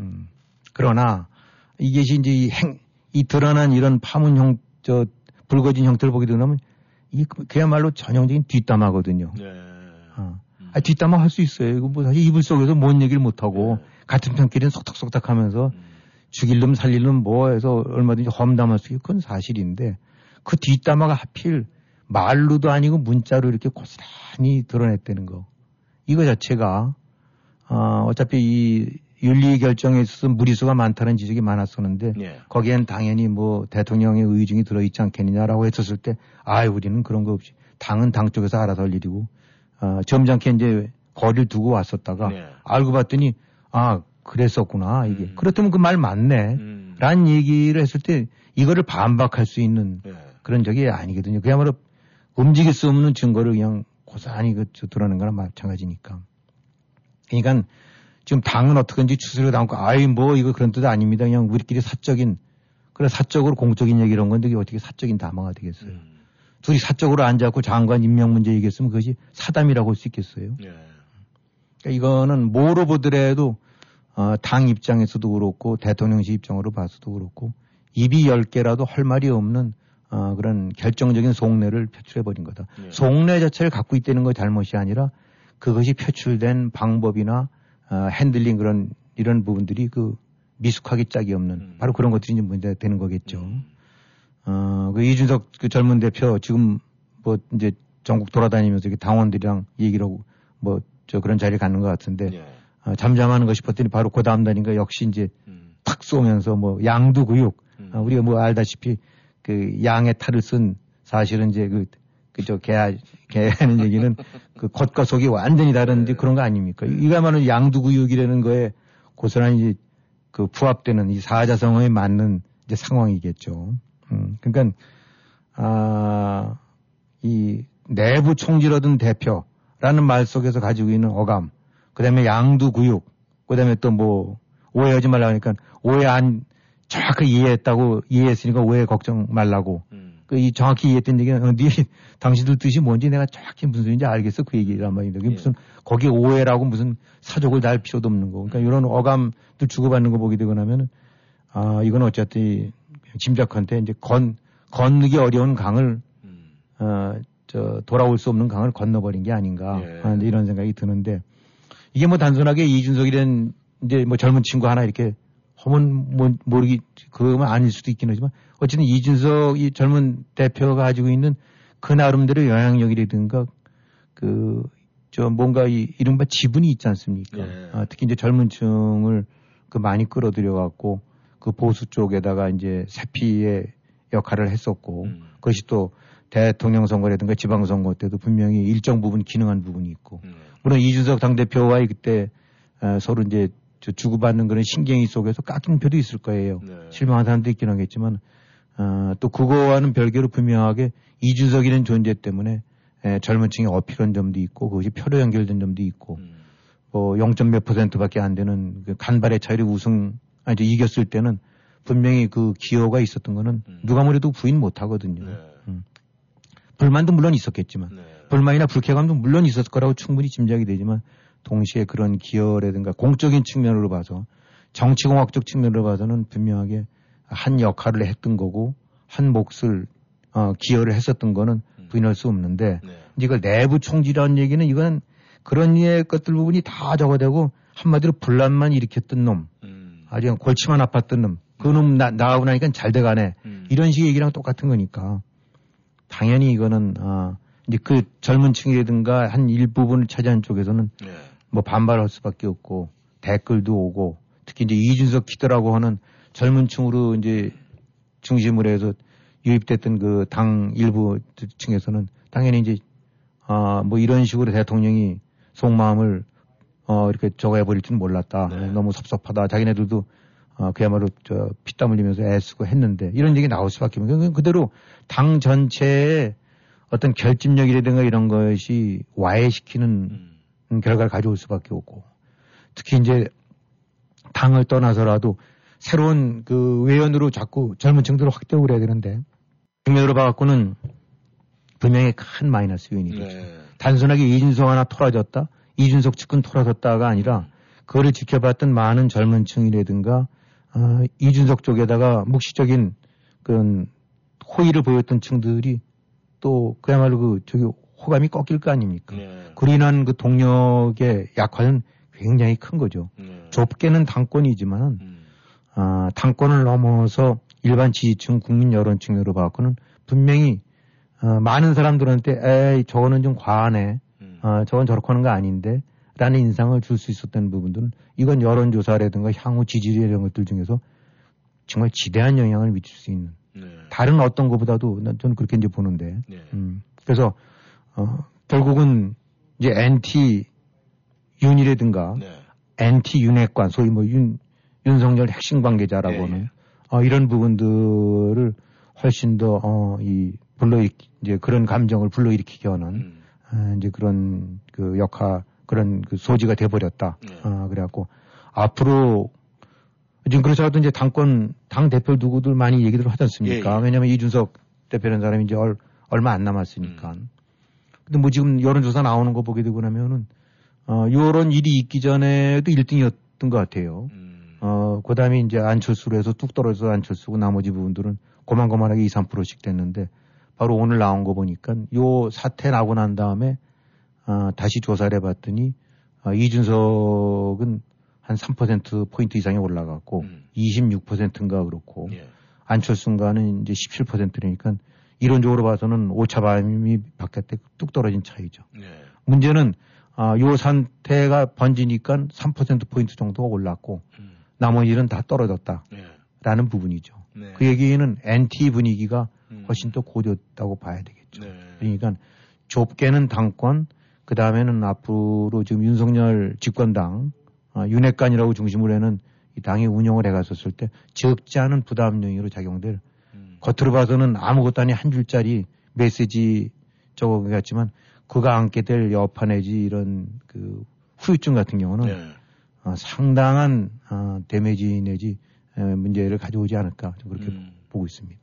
음. 그러나, 이것이 이제 이 행, 이 드러난 이런 파문 형, 저, 붉어진 형태를 보게 되면, 이게 그야말로 전형적인 뒷담화거든요. 네. 어. 아, 뒷담화 할 수 있어요. 이거 뭐 사실 이불 속에서 뭔 얘기를 못하고, 네. 같은 편끼리는 속닥속닥 하면서, 음. 죽일 놈 살릴 놈 뭐 해서 얼마든지 험담할 수 있고, 그건 사실인데, 그 뒷담화가 하필 말로도 아니고 문자로 이렇게 고스란히 드러냈다는 거. 이거 자체가, 어, 어차피 이, 윤리 결정에 있어서 무리수가 많다는 지적이 많았었는데 예. 거기엔 당연히 뭐 대통령의 의중이 들어있지 않겠느냐라고 했었을 때 아이 우리는 그런 거 없이 당은 당 쪽에서 알아서 할 일이고 어, 점잖게 이제 거리를 두고 왔었다가 예. 알고 봤더니 아 그랬었구나 이게 음. 그렇다면 그 말 맞네 음. 라는 얘기를 했을 때 이거를 반박할 수 있는 예. 그런 적이 아니거든요. 그야말로 움직일 수 없는 증거를 그냥 고스란히 드러낸 거랑 마찬가지니까. 그러니까 지금 당은 어떻게든지 추스려 담고, 아이, 뭐, 이거 그런 뜻 아닙니다. 그냥 우리끼리 사적인, 그래, 사적으로 공적인 얘기 이런 건데, 이게 어떻게 사적인 담화가 되겠어요. 음. 둘이 사적으로 앉아갖고 장관 임명 문제 얘기했으면 그것이 사담이라고 할 수 있겠어요. 예. 그러니까 이거는 뭐로 보더라도, 어, 당 입장에서도 그렇고, 대통령실 입장으로 봐서도 그렇고, 입이 열 개라도 할 말이 없는, 어, 그런 결정적인 속내를 표출해버린 거다. 예. 속내 자체를 갖고 있다는 거 잘못이 아니라, 그것이 표출된 방법이나, 어, 핸들링 그런 이런 부분들이 그 미숙하기 짝이 없는 음. 바로 그런 것들이 이제 문제가 되는 거겠죠. 음. 어, 그 이준석 그 젊은 대표 지금 뭐 이제 전국 돌아다니면서 이렇게 당원들이랑 얘기를 하고 뭐 저 그런 자리에 가는 것 같은데 예. 어, 잠잠하는 거 싶었더니 바로 그 다음 날인가 역시 이제 음. 탁 쏘면서 뭐 양두구육 음. 어, 우리가 뭐 알다시피 그 양의 탈을 쓴 사실은 이제 그 그죠, 개, 개 하는 얘기는 그 겉과 속이 완전히 다른데 네. 그런 거 아닙니까? 이거야말로 양두구육이라는 거에 고스란히 그 부합되는 이 사자성어에 맞는 이제 상황이겠죠. 음, 그러니까, 아, 이 내부 총질하던 대표라는 말 속에서 가지고 있는 어감, 그 다음에 양두구육, 그 다음에 또 뭐 오해하지 말라고 하니까 오해 안, 정확히 이해했다고 이해했으니까 오해 걱정 말라고. 음. 이 정확히 이해했던 얘기는 어, 네, 당신들 뜻이 뭔지 내가 정확히 무슨 뜻인지 알겠어 그 얘기란 말인데 그게 예. 무슨 거기에 오해라고 무슨 사족을 달 필요도 없는 거. 그러니까 이런 어감들 주고받는 거 보게 되고 나면은 아 이건 어쨌든 짐작컨대 이제 건 건너기 어려운 강을 음. 어, 저 돌아올 수 없는 강을 건너버린 게 아닌가 예. 아, 이런 생각이 드는데 이게 뭐 단순하게 이준석이란 이제 뭐 젊은 친구 하나 이렇게. 하면 뭐 모르기 그건 아닐 수도 있긴 하지만 어쨌든 이준석 이 젊은 대표가 가지고 있는 그 나름대로 영향력이라든가 그 저 뭔가 이 이른바 지분이 있지 않습니까? 예. 아, 특히 이제 젊은층을 그 많이 끌어들여 갖고 그 보수 쪽에다가 이제 세피의 역할을 했었고 음. 그것이 또 대통령 선거라든가 지방 선거 때도 분명히 일정 부분 기능한 부분이 있고 음. 물론 이준석 당 대표와의 그때 아, 서로 이제 저 주고받는 그런 신경이 속에서 깎인 표도 있을 거예요. 네. 실망한 사람도 있긴 하겠지만 어, 또 그거와는 별개로 분명하게 이준석이라는 존재 때문에 에, 젊은 층이 어필한 점도 있고 그것이 표로 연결된 점도 있고 음. 뭐 영 점 몇 퍼센트밖에 안 되는 그 간발의 차이로 우승 아니 저 이겼을 때는 분명히 그 기여가 있었던 거는 음. 누가 뭐래도 부인 못하거든요. 네. 음. 불만도 물론 있었겠지만 네. 불만이나 불쾌감도 물론 있었을 거라고 충분히 짐작이 되지만 동시에 그런 기여라든가 공적인 측면으로 봐서 정치공학적 측면으로 봐서는 분명하게 한 역할을 했던 거고 한 몫을 어, 기여를 했었던 거는 부인할 수 없는데 네. 이걸 내부 총질이라는 얘기는 이건 그런 류의 것들 부분이 다 적어대고 한마디로 분란만 일으켰던 놈 음. 아주 골치만 아팠던 놈 그 놈 나가고 나니까 잘 돼가네 음. 이런 식의 얘기랑 똑같은 거니까 당연히 이거는 어, 이제 그 젊은 층이라든가 한 일부분을 차지한 쪽에서는 네. 뭐 반발할 수밖에 없고 댓글도 오고 특히 이제 이준석 기더라고 하는 젊은 층으로 이제 중심으로 해서 유입됐던 그 당 일부 층에서는 당연히 이제 아, 뭐 이런 식으로 대통령이 속마음을 어, 이렇게 저거해버릴 줄 몰랐다. 네. 너무 섭섭하다. 자기네들도 어, 그야말로 저 피땀 흘리면서 애쓰고 했는데 이런 얘기 나올 수밖에 없는. 그대로 당 전체의 어떤 결집력이라든가 이런 것이 와해시키는 음. 결과를 가져올 수밖에 없고, 특히 이제 당을 떠나서라도 새로운 그 외연으로 자꾸 젊은 층들을 확대하고 그래야 되는데 정면으로 봐갖고는 분명히 큰 마이너스 요인이겠죠. 네. 단순하게 이준석 하나 토라졌다, 이준석 측근 토라졌다가 아니라 그거를 지켜봤던 많은 젊은 층이라든가 어, 이준석 쪽에다가 묵시적인 그 호의를 보였던 층들이 또 그야말로 그 저기 호감이 꺾일 거 아닙니까? 네. 그로 인한 그 동력의 약화는 굉장히 큰 거죠. 네. 좁게는 당권이지만 음. 아, 당권을 넘어서 일반 지지층, 국민 여론층으로 봐서는 분명히 어, 많은 사람들한테 에이 저거는 좀 과하네, 음. 어, 저건 저렇게 하는 거 아닌데 라는 인상을 줄 수 있었던 부분들은 이건 여론조사라든가 향후 지지율 이런 것들 중에서 정말 지대한 영향을 미칠 수 있는, 네. 다른 어떤 것보다도 난 저는 그렇게 이제 보는데, 네. 음, 그래서 어, 결국은 이제 엔티 윤이라든가 네. 엔티 윤핵관, 소위 뭐 윤, 윤석열 핵심 관계자라고 하는 네. 어, 이런 부분들을 훨씬 더 어, 이 불러 이제 그런 감정을 불러일으키게 하는 음. 어, 이제 그런 그 역할, 그런 그 소지가 돼버렸다. 네. 어, 그래갖고 앞으로 지금 그렇더라도 이제 당권, 당 대표 누구들 많이 얘기들 하지 않습니까? 예, 예. 왜냐하면 이준석 대표라는 사람이 이제 얼, 얼마 안 남았으니까. 음. 근데 뭐 지금 여론조사 나오는 거 보게 되고 나면은, 어, 요런 일이 있기 전에도 일 등이었던 것 같아요. 음. 어, 그 다음에 이제 안철수로 해서 뚝 떨어져서 안철수고 나머지 부분들은 고만고만하게 이, 삼 퍼센트씩 됐는데, 바로 오늘 나온 거 보니까 요 사태 나고 난 다음에, 어, 다시 조사를 해봤더니, 어, 이준석은 한 삼 퍼센트 포인트 이상이 올라갔고, 음. 이십육 퍼센트인가 그렇고, 예. 안철수인가는 이제 십칠 퍼센트니까, 이론적으로 봐서는 오차범위 바깥에 뚝 떨어진 차이죠. 예. 문제는, 아, 요 상태가 번지니까 삼 퍼센트 포인트 정도가 올랐고, 음. 나머지는 다 떨어졌다. 예. 라는 부분이죠. 네. 그 얘기는 엔티 분위기가 음. 훨씬 더 고조됐다고 봐야 되겠죠. 네. 그러니까 좁게는 당권, 그 다음에는 앞으로 지금 윤석열 집권당, 아, 윤핵관이라고 중심으로 해는 이 당이 운영을 해갔었을 때 적지 않은 부담 요인으로 작용될, 음. 겉으로 봐서는 아무것도 아닌 한 줄짜리 메시지 적은 것 같지만 그가 안게 될 여파 내지 이런 그 후유증 같은 경우는 네. 아, 상당한 아, 데미지 내지 에, 문제를 가져오지 않을까 그렇게 음. 보고 있습니다.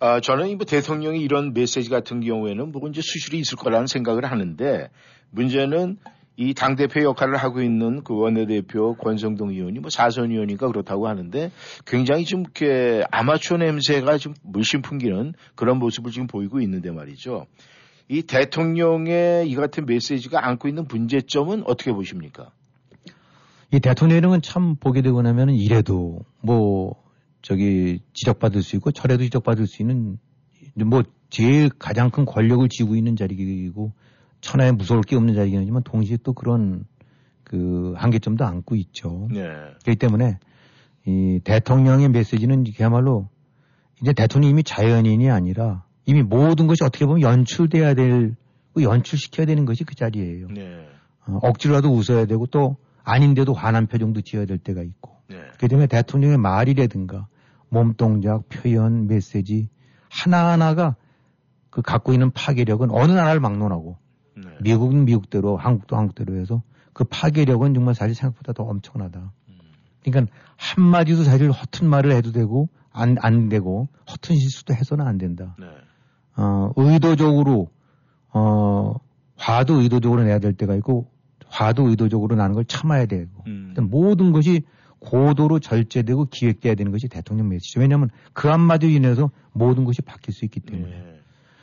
아, 저는 이 뭐 대통령이 이런 메시지 같은 경우에는 뭐 이제 수술이 있을 거라는 생각을 하는데, 문제는 이 당대표 역할을 하고 있는 그 원내대표 권성동 의원이 뭐 사선 의원이니까 그렇다고 하는데 굉장히 좀 이렇게 아마추어 냄새가 좀 물씬 풍기는 그런 모습을 지금 보이고 있는데 말이죠. 이 대통령의 이 같은 메시지가 안고 있는 문제점은 어떻게 보십니까? 이 대통령은 참 보게 되고 나면은 이래도 뭐 저기 지적받을 수 있고 저래도 지적받을 수 있는 뭐 제일 가장 큰 권력을 쥐고 있는 자리이고 천하에 무서울 게 없는 자리긴 하지만 동시에 또 그런 그 한계점도 안고 있죠. 네. 그렇기 때문에 이 대통령의 메시지는 그야말로 이제 대통령이 이미 자연인이 아니라 이미 모든 것이 어떻게 보면 연출돼야 될, 연출시켜야 되는 것이 그 자리예요. 네. 어, 억지로라도 웃어야 되고 또 아닌데도 화난 표정도 지어야 될 때가 있고. 네. 그렇기 때문에 대통령의 말이라든가 몸동작, 표현, 메시지 하나하나가 그 갖고 있는 파괴력은 어느 나라를 막론하고 네. 미국은 미국대로, 한국도 한국대로 해서 그 파괴력은 정말 사실 생각보다 더 엄청나다. 음. 그러니까 한마디도 사실 허튼 말을 해도 되고 안, 안 되고 허튼 실수도 해서는 안 된다. 네. 어, 의도적으로 어, 화도 의도적으로 내야 될 때가 있고 화도 의도적으로 나는 걸 참아야 되고 음. 그러니까 모든 것이 고도로 절제되고 기획돼야 되는 것이 대통령 메시지죠. 왜냐하면 그 한마디로 인해서 모든 것이 바뀔 수 있기 때문에. 네.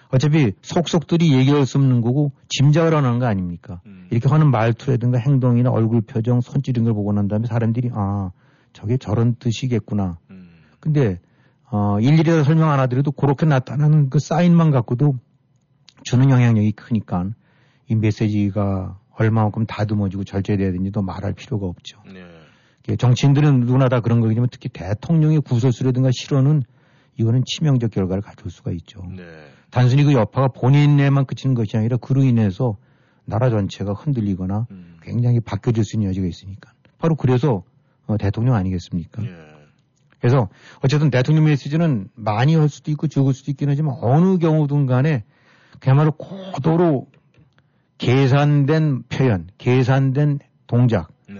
어차피 속속들이 얘기할 수 없는 거고 짐작을 하는 거 아닙니까? 음. 이렇게 하는 말투라든가 행동이나 얼굴 표정, 손짓인 걸 보고 난 다음에 사람들이 아, 저게 저런 뜻이겠구나. 음. 근데 어, 일일이 설명 안 하더라도 그렇게 나타나는 그 사인만 갖고도 주는 영향력이 크니까 이 메시지가 얼마만큼 다듬어지고 절제돼야 되는지도 말할 필요가 없죠. 네. 정치인들은 누구나 다 그런 거겠지만 특히 대통령의 구설수라든가 실언은 이거는 치명적 결과를 가져올 수가 있죠. 네. 단순히 그 여파가 본인에만 그치는 것이 아니라 그로 인해서 나라 전체가 흔들리거나 음. 굉장히 바뀌어질 수 있는 여지가 있으니까. 바로 그래서 어, 대통령 아니겠습니까? 예. 그래서 어쨌든 대통령 메시지는 많이 할 수도 있고 적을 수도 있긴 하지만 어느 경우든 간에 그야말로 고도로 계산된 표현, 계산된 동작, 네.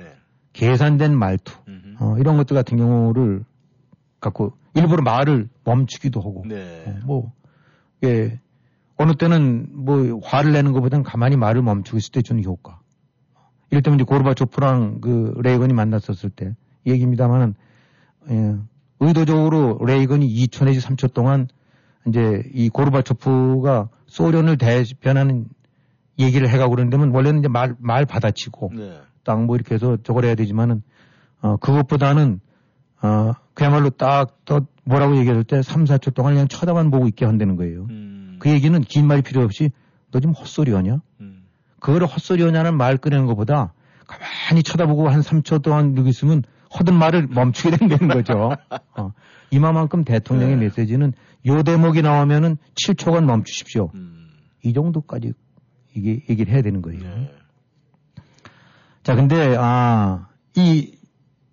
계산된 말투 어, 이런 것들 같은 경우를 갖고 일부러 말을 멈추기도 하고 네. 어, 뭐 예, 어느 때는 뭐 화를 내는 것보다는 가만히 말을 멈추고 있을 때 주는 효과. 이를테면 이제 고르바초프랑 그 레이건이 만났었을 때 얘기입니다만은 예, 의도적으로 레이건이 이 초 내지 삼 초 동안 이제 이 고르바초프가 소련을 대변하는 얘기를 해가고 그러는데면 원래는 이제 말, 말 받아치고 네. 딱 뭐 이렇게 해서 저걸 해야 되지만은 어, 그것보다는 어, 그야말로 딱 또 뭐라고 얘기할 때 삼, 사 초 동안 그냥 쳐다만 보고 있게 한다는 거예요. 음. 그 얘기는 긴 말이 필요 없이 너 지금 헛소리 하냐? 음. 그걸 헛소리 하냐는 말 꺼내는 것보다 가만히 쳐다보고 한 삼 초 동안 누구 있으면 허든 말을 멈추게 된다는 거죠. 어. 이마만큼 대통령의 네. 메시지는 요 대목이 나오면은 칠 초간 멈추십시오. 음. 이 정도까지 이게 얘기를 해야 되는 거예요. 네. 자, 근데 아, 이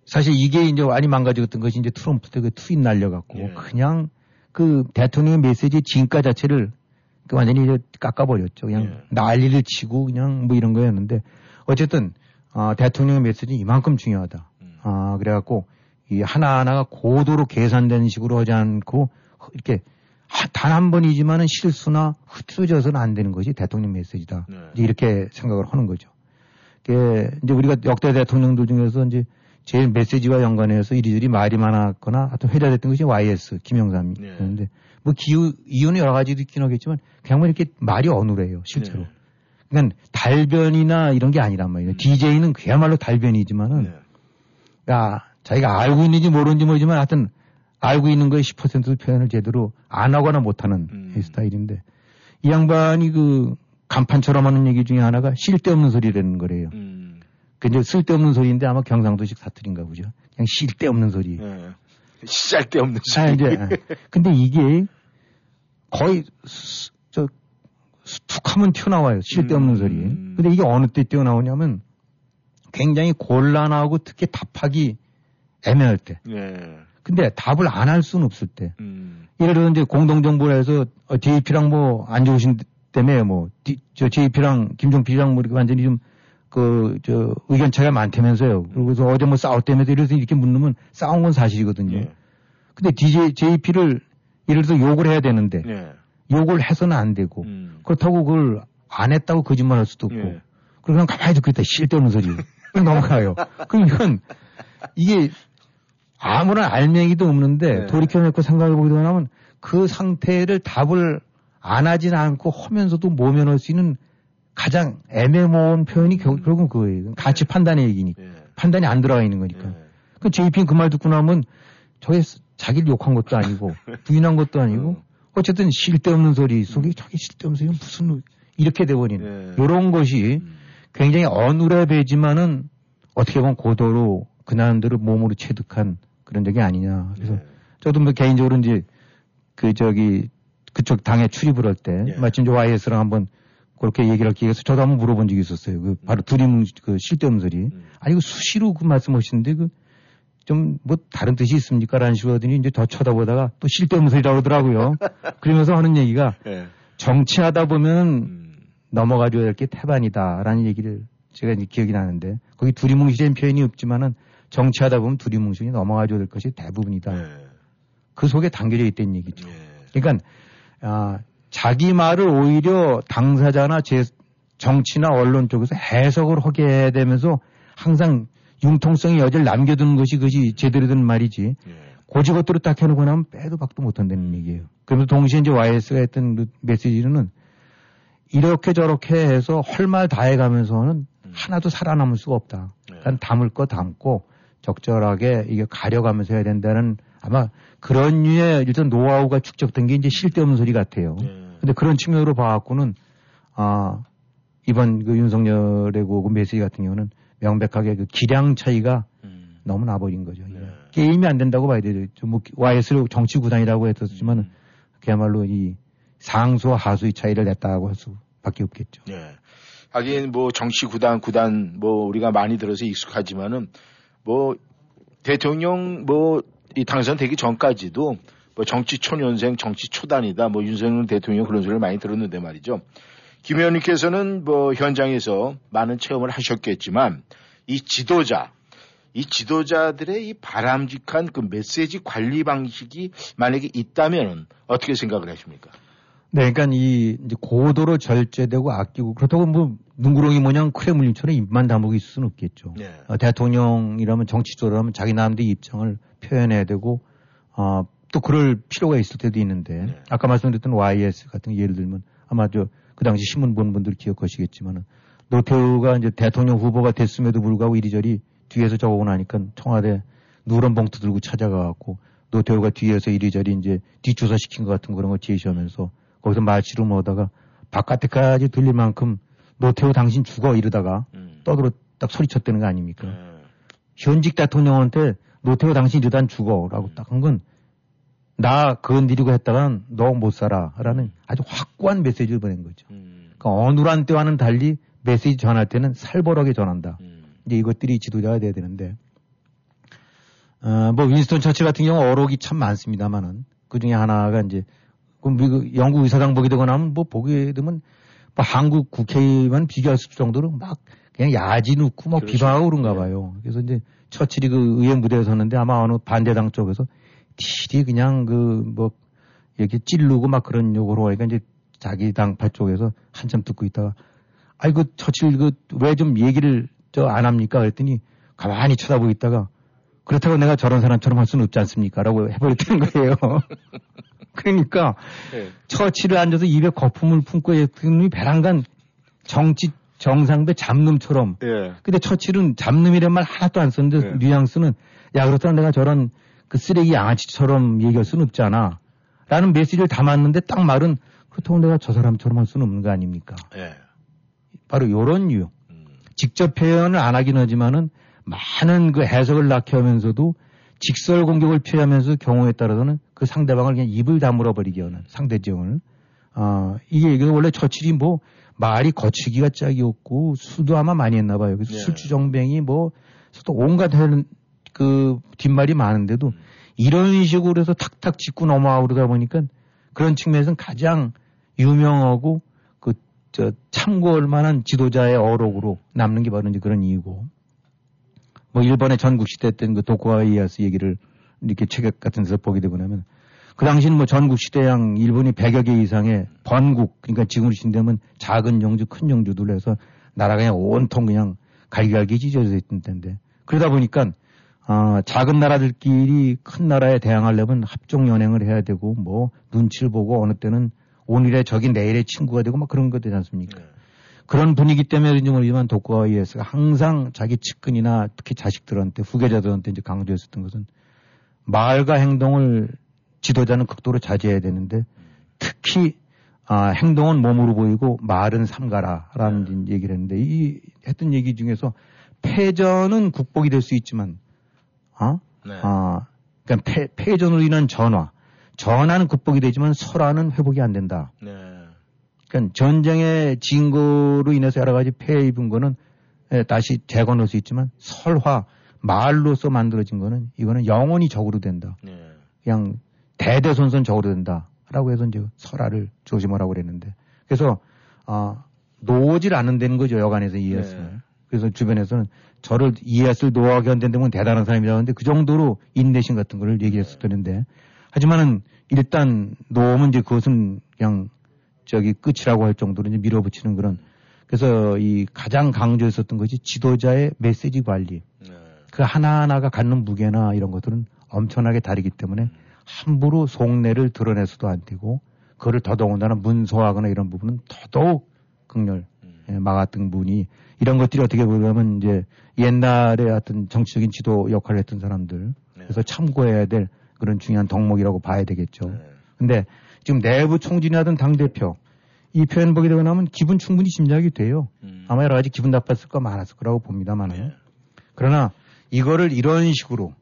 사실 이게 이제 많이 망가지던 것이 이제 트럼프 때 그 트윗 날려갖고 네. 그냥 그 대통령의 메시지 진가 자체를 그 완전히 이제 깎아버렸죠. 그냥 네. 난리를 치고 그냥 뭐 이런 거였는데 어쨌든 아, 대통령의 메시지는 이만큼 중요하다. 아, 그래갖고, 이 하나하나가 고도로 계산된 식으로 하지 않고, 이렇게, 단 한 번이지만은 실수나 흐트러져서는 안 되는 것이 대통령 메시지다. 네. 이제 이렇게 생각을 하는 거죠. 이게, 이제 우리가 역대 대통령들 중에서 이제 제일 메시지와 연관해서 이리저리 말이 많았거나, 하여튼 회자됐던 것이 와이에스, 김영삼이었는데, 네. 뭐 기후, 이유는 여러 가지도 있긴 하겠지만, 그냥 뭐 이렇게 말이 어눌해요, 실제로. 네. 그러니까 달변이나 이런 게 아니란 말이에요. 음. 디제이는 그야말로 달변이지만은, 네. 야, 자기가 알고 있는지 모르는지 모르지만 하여튼 알고 있는 거에 십 퍼센트 표현을 제대로 안 하거나 못하는 음. 스타일인데 이 양반이 그 간판처럼 하는 얘기 중에 하나가 쓸데없는 소리라는 거래요. 음. 그 이제 쓸데없는 소리인데 아마 경상도식 사투리인가 보죠. 그냥 쓸데없는 소리. 네. 쓸데없는 소리. 아, 이제. 근데 이게 거의 수, 저 툭하면 튀어나와요. 쓸데없는 음. 소리. 근데 이게 어느 때 튀어나오냐면. 굉장히 곤란하고 특히 답하기 애매할 때. 예. 근데 답을 안 할 수는 없을 때. 음. 예를 들어 이제 공동정부에서 제이피랑 뭐 안 좋으신 때문에 뭐 저 제이피랑 김종필이랑 뭐 이렇게 완전히 좀 그 저 의견 차이가 많다면서요. 음. 그러고서 어제 뭐 싸웠다면서 이래서 이렇게 묻는 싸운 건 사실이거든요. 예. 근데 디제이, 제이피를 예를 들어 욕을 해야 되는데 예. 욕을 해서는 안 되고 음. 그렇다고 그걸 안 했다고 거짓말할 수도 없고. 예. 그러면 가만히 듣고 있다. 쓸데없는 소리. 넘어가요. 그럼 이건 이게 아무런 알맹이도 없는데 네. 돌이켜놓고 생각해보기도 하면 그 상태를 답을 안 하진 않고 하면서도 모면할 수 있는 가장 애매모호한 표현이 결, 결국은 그거예요. 가치 판단의 얘기니까. 네. 판단이 안 들어가 있는 거니까. 네. 그 제이피는 그 말 듣고 나면 저게 자기를 욕한 것도 아니고 부인한 것도 아니고 어쨌든 쓸데없는 소리 속에 저게 쓸데없는 소리는 무슨 이렇게 돼버리는 네. 이런 것이 음. 굉장히 어눌해 보이지만은 어떻게 보면 고도로 그 나름대로 몸으로 체득한 그런 적이 아니냐. 그래서 네. 저도 뭐 개인적으로 이제 그 저기 그쪽 당에 출입을 할 때 네. 마침 저 와이에스랑 한번 그렇게 얘기를 할 기회가 있어서 저도 한번 물어본 적이 있었어요. 그 바로 들이는 그 쓸데없는 소리. 음. 아니 그 수시로 그 말씀하시는데 그 좀 뭐 다른 뜻이 있습니까? 라는 식으로 하더니 이제 더 쳐다보다가 또 쓸데없는 소리라고 그러더라고요. 그러면서 하는 얘기가 네. 정치하다 보면 음. 넘어가줘야 할 게 태반이다라는 얘기를 제가 이제 기억이 나는데 거기 두리뭉실한 표현이 없지만은 정치하다 보면 두리뭉실이 넘어가줘야 될 것이 대부분이다. 네. 그 속에 담겨져 있다는 얘기죠. 네. 그러니까 아, 자기 말을 오히려 당사자나 제 정치나 언론 쪽에서 해석을 하게 되면서 항상 융통성이 여전히 남겨두는 것이 그것이 제대로 된 말이지 네. 고지것대로 딱 해놓고 나면 빼도 박도 못한다는 얘기예요. 그러면서 동시에 이제 와이에스가 했던 그 메시지는 이렇게 저렇게 해서 헐 말 다 해가면서는 음. 하나도 살아남을 수가 없다. 네. 난 담을 거 담고 적절하게 이게 가려가면서 해야 된다는 아마 그런 류의 일단 노하우가 축적된 게 이제 쓸데없는 소리 같아요. 네. 근데 그런 측면으로 봐갖고는, 아, 이번 그 윤석열의 그 메시지 같은 경우는 명백하게 그 기량 차이가 음. 넘어나 버린 거죠. 네. 게임이 안 된다고 봐야 되죠. 뭐 와이에스를 정치 구단이라고 했었지만 음. 그야말로 이 상수와 하수의 차이를 냈다고 할 수밖에 없겠죠. 네. 하긴 뭐 정치 구단 구단 뭐 우리가 많이 들어서 익숙하지만은 뭐 대통령 뭐 이 당선되기 전까지도 뭐 정치 초년생, 정치 초단이다, 뭐 윤석열 대통령 그런 소리를 많이 들었는데 말이죠. 김 의원님께서는 뭐 현장에서 많은 체험을 하셨겠지만 이 지도자, 이 지도자들의 이 바람직한 그 메시지 관리 방식이 만약에 있다면 어떻게 생각을 하십니까? 네, 그러니까 이 이제 고도로 절제되고 아끼고 그렇다고 뭐 눈구렁이 모양 크레물린처럼 입만 다물고 있을 수는 없겠죠. 네. 어, 대통령이라면 정치적으로라면 자기 나름대로 입장을 표현해야 되고 어, 또 그럴 필요가 있을 때도 있는데 네. 아까 말씀드렸던 와이에스 같은 예를 들면 아마 저 그 당시 신문 본 분들 기억하시겠지만은 노태우가 이제 대통령 후보가 됐음에도 불구하고 이리저리 뒤에서 저거 나니까 청와대 누런 봉투 들고 찾아가갖고 노태우가 뒤에서 이리저리 이제 뒷조사 시킨 것 같은 그런 걸 제시하면서 거기서 말치로 모으다가 바깥에까지 들릴 만큼 노태우 당신 죽어 이러다가 음. 떠들어 딱 소리쳤다는 거 아닙니까? 음. 현직 대통령한테 노태우 당신 이러단 죽어라고 음. 딱 한 건 나 그건 니리고 했다간 너 못 살아라는 아주 확고한 메시지를 보낸 거죠. 음. 그러니까 어눌한 때와는 달리 메시지 전할 때는 살벌하게 전한다. 음. 이제 이것들이 지도자가 돼야 되는데 어, 뭐 윈스턴 처칠 같은 경우 어록이 참 많습니다만은 그 중에 하나가 이제 그럼 미국, 영국 의사당 보게 되거나 하면 뭐 보게 되면 뭐 한국 국회의원 비교할 수 정도로 막 그냥 야지 놓고 막 그렇죠. 비방하고 그런가 봐요. 그래서 이제 처칠이 그 의회 무대에 섰는데 아마 어느 반대당 쪽에서 티리 그냥 그 뭐 이렇게 찌르고 막 그런 욕으로 하니까 이제 자기 당파 쪽에서 한참 듣고 있다가 아이고 처칠 그 왜 좀 얘기를 저 안 합니까? 그랬더니 가만히 쳐다보고 있다가 그렇다고 내가 저런 사람처럼 할 수는 없지 않습니까? 라고 해버렸다는 거예요. 그러니까 네. 처치를 앉아서 입에 거품을 품고 있는 베란간 정치 정상배 잡놈처럼. 네. 근데 처치는 잡놈이란 말 하나도 안 썼는데 네. 뉘앙스는 야 그렇다고 내가 저런 그 쓰레기 양아치처럼 얘기할 수는 없잖아. 라는 메시지를 담았는데 딱 말은 그렇다고 내가 저 사람처럼 할 수는 없는 거 아닙니까? 네. 바로 이런 유형. 음. 직접 표현을 안 하긴 하지만은 많은 그 해석을 낳게 하면서도 직설 공격을 피하면서 경우에 따라서는 그 상대방을 그냥 입을 다물어 버리게 하는 상대 지형을. 어, 이게 원래 처칠이 뭐 말이 거칠기가 짝이 없고 수도 아마 많이 했나 봐요. 그래서 네. 술주정뱅이 뭐 또 온갖 그 뒷말이 많은데도 음. 이런 식으로 해서 탁탁 짚고 넘어가고 그러다 보니까 그런 측면에서는 가장 유명하고 그 저 참고할 만한 지도자의 어록으로 남는 게 바로 이제 그런 이유고. 뭐 일본의 전국시대 때는 그 도쿠가와 이에야스 얘기를 이렇게 책 같은 데서 보게 되고 나면 그 당시는 뭐 전국시대 양 일본이 백여 개 이상의 번국 그러니까 지금으로 친다면 작은 영주 큰 영주들 해서 나라가 그냥 온통 그냥 갈기갈기 찢어져 있던 때인데 그러다 보니까 아 작은 나라들끼리 큰 나라에 대항하려면 합종연행을 해야 되고 뭐 눈치를 보고 어느 때는 오늘의 적이 내일의 친구가 되고 막 그런 거 되지 않습니까? 네. 그런 분위기 때문에인지 모르지만 도쿠가와 이에야스가 항상 자기 측근이나 특히 자식들한테 후계자들한테 이제 강조했었던 것은 말과 행동을 지도자는 극도로 자제해야 되는데 특히 아, 행동은 몸으로 보이고 말은 삼가라라는 네. 얘기를 했는데 이 했던 얘기 중에서 패전은 국복이 될 수 있지만 어? 네. 아, 그러니까 패, 패전으로 인한 전화, 전화는 극복이 되지만 설화는 회복이 안 된다. 네. 그러니까 전쟁의 진거로 인해서 여러 가지 폐해 입은 거는 다시 재건할 수 있지만 설화, 말로서 만들어진 거는 이거는 영원히 적으로 된다. 네. 그냥 대대손손 적으로 된다라고 해서 이제 설화를 조심하라고 그랬는데 그래서 아, 놓질 않는다는 거죠. 여간에서 이해했어요. 네. 그래서 주변에서는 저를 이해했을 노하게 한다는 건 대단한 사람이라고 하는데 그 정도로 인내심 같은 거를 얘기했었는데 하지만은 일단 놓으면 이제 그것은 그냥 저기 끝이라고 할 정도로 이제 밀어붙이는 그런 그래서 이 가장 강조했었던 것이 지도자의 메시지 관리 네. 그 하나하나가 갖는 무게나 이런 것들은 엄청나게 다르기 때문에 함부로 속내를 드러내서도 안 되고 그거를 더더군다나 문서하거나 이런 부분은 더더욱 극렬 음. 막았던 분이 이런 것들이 어떻게 보면 이제 옛날에 어떤 정치적인 지도 역할을 했던 사람들 네. 그래서 참고해야 될 그런 중요한 덕목이라고 봐야 되겠죠. 네. 근데 지금 내부 총진이라든 당대표 이 표현 보게 되고 나면 기분 충분히 짐작이 돼요. 음. 아마 여러 가지 기분 나빴을 거 많았을 거라고 봅니다만 네. 그러나 이거를 이런 식으로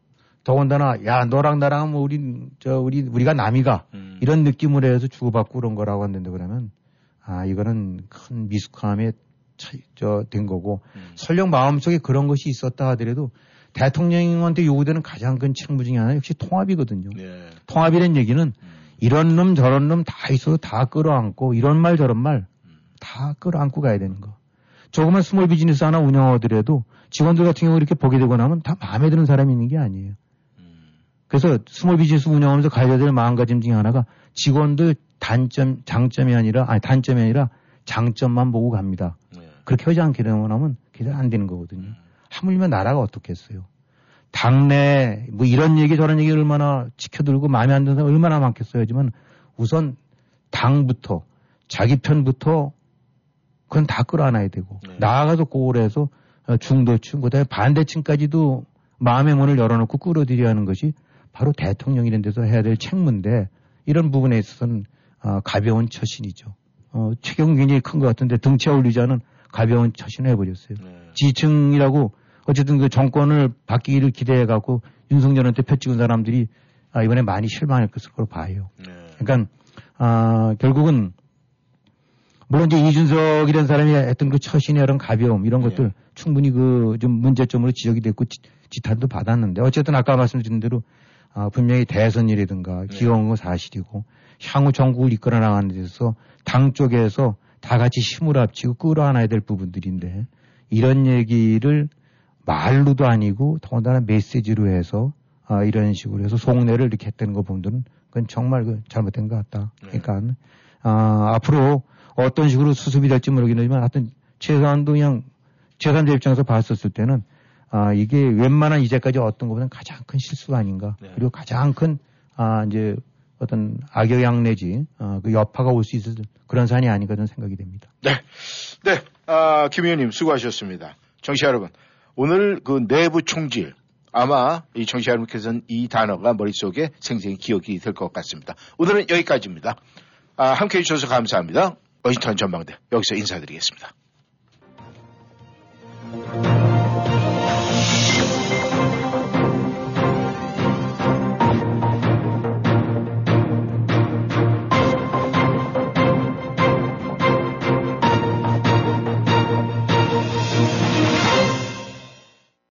더군다나 야 너랑 나랑 뭐 우리 저 우리 우리가 남이가 음. 이런 느낌으로 해서 주고받고 그런 거라고 하는데 그러면 아 이거는 큰 미숙함에 차, 저, 된 거고 음. 설령 마음속에 그런 것이 있었다 하더라도 대통령한테 요구되는 가장 큰 책무 중에 하나 역시 통합이거든요. 예. 통합이란 얘기는 음. 이런 놈 저런 놈 다 있어도 다 끌어안고 이런 말 저런 말 다 끌어안고 가야 되는 거. 조그만 스몰 비즈니스 하나 운영하더라도 직원들 같은 경우 이렇게 보게 되고 나면 다 마음에 드는 사람이 있는 게 아니에요. 그래서 스몰 비즈니스 운영하면서 가져야 될 마음가짐 중에 하나가 직원들 단점, 장점이 아니라, 아니 단점이 아니라 장점만 보고 갑니다. 네. 그렇게 하지 않게 되고 나면 그게 안 되는 거거든요. 음. 하물며 나라가 어떻겠어요. 당내 뭐 이런 얘기 저런 얘기 얼마나 지켜들고 마음에 안 드는 사람 얼마나 많겠어요. 하지만 우선 당부터 자기 편부터 그건 다 끌어안아야 되고 네. 나아가서 고울해서 중도층 그다음에 반대층까지도 마음의 문을 열어놓고 끌어들여야 하는 것이 바로 대통령 이런 데서 해야 될 책무인데 이런 부분에 있어서는 어, 가벼운 처신이죠. 어, 체격은 굉장히 큰 것 같은데 등치에 올리지 않은 가벼운 처신을 해버렸어요. 네. 지지층이라고 어쨌든 그 정권을 바뀌기를 기대해갖고 윤석열한테 표 찍은 사람들이 아, 이번에 많이 실망할 것으로 봐요. 네. 그러니까 아, 결국은 물론 이제 이준석 이런 사람이 했던 그 처신의 이런 가벼움 이런 것들 네. 충분히 그 좀 문제점으로 지적이 됐고 지, 지탄도 받았는데 어쨌든 아까 말씀드린 대로 아, 분명히 대선이라든가 귀여운 건 사실이고 향후 정국을 이끌어 나가는 데서 당 쪽에서 다 같이 힘을 합치고 끌어안아야 될 부분들인데 이런 얘기를 말로도 아니고 더군다나 메시지로 해서 아, 이런 식으로 해서 속내를 이렇게 했다는 거 보면 그건 정말 그 잘못된 것 같다. 그러니까 아, 앞으로 어떤 식으로 수습이 될지 모르겠지만 하여튼 최소한도 그냥 제 삼자 입장에서 봤었을 때는 아, 이게 웬만한 이제까지 어떤 것보다는 가장 큰 실수가 아닌가. 네. 그리고 가장 큰, 아, 이제 어떤 악영향 내지, 어, 그 여파가 올 수 있을 그런 산이 아닌가 저는 생각이 됩니다. 네. 네. 아, 김 의원님 수고하셨습니다. 청취자 여러분. 오늘 그 내부 총질. 아마 이 청취자 여러분께서는 이 단어가 머릿속에 생생히 기억이 될 것 같습니다. 오늘은 여기까지입니다. 아, 함께 해주셔서 감사합니다. 워싱턴 전망대. 여기서 인사드리겠습니다.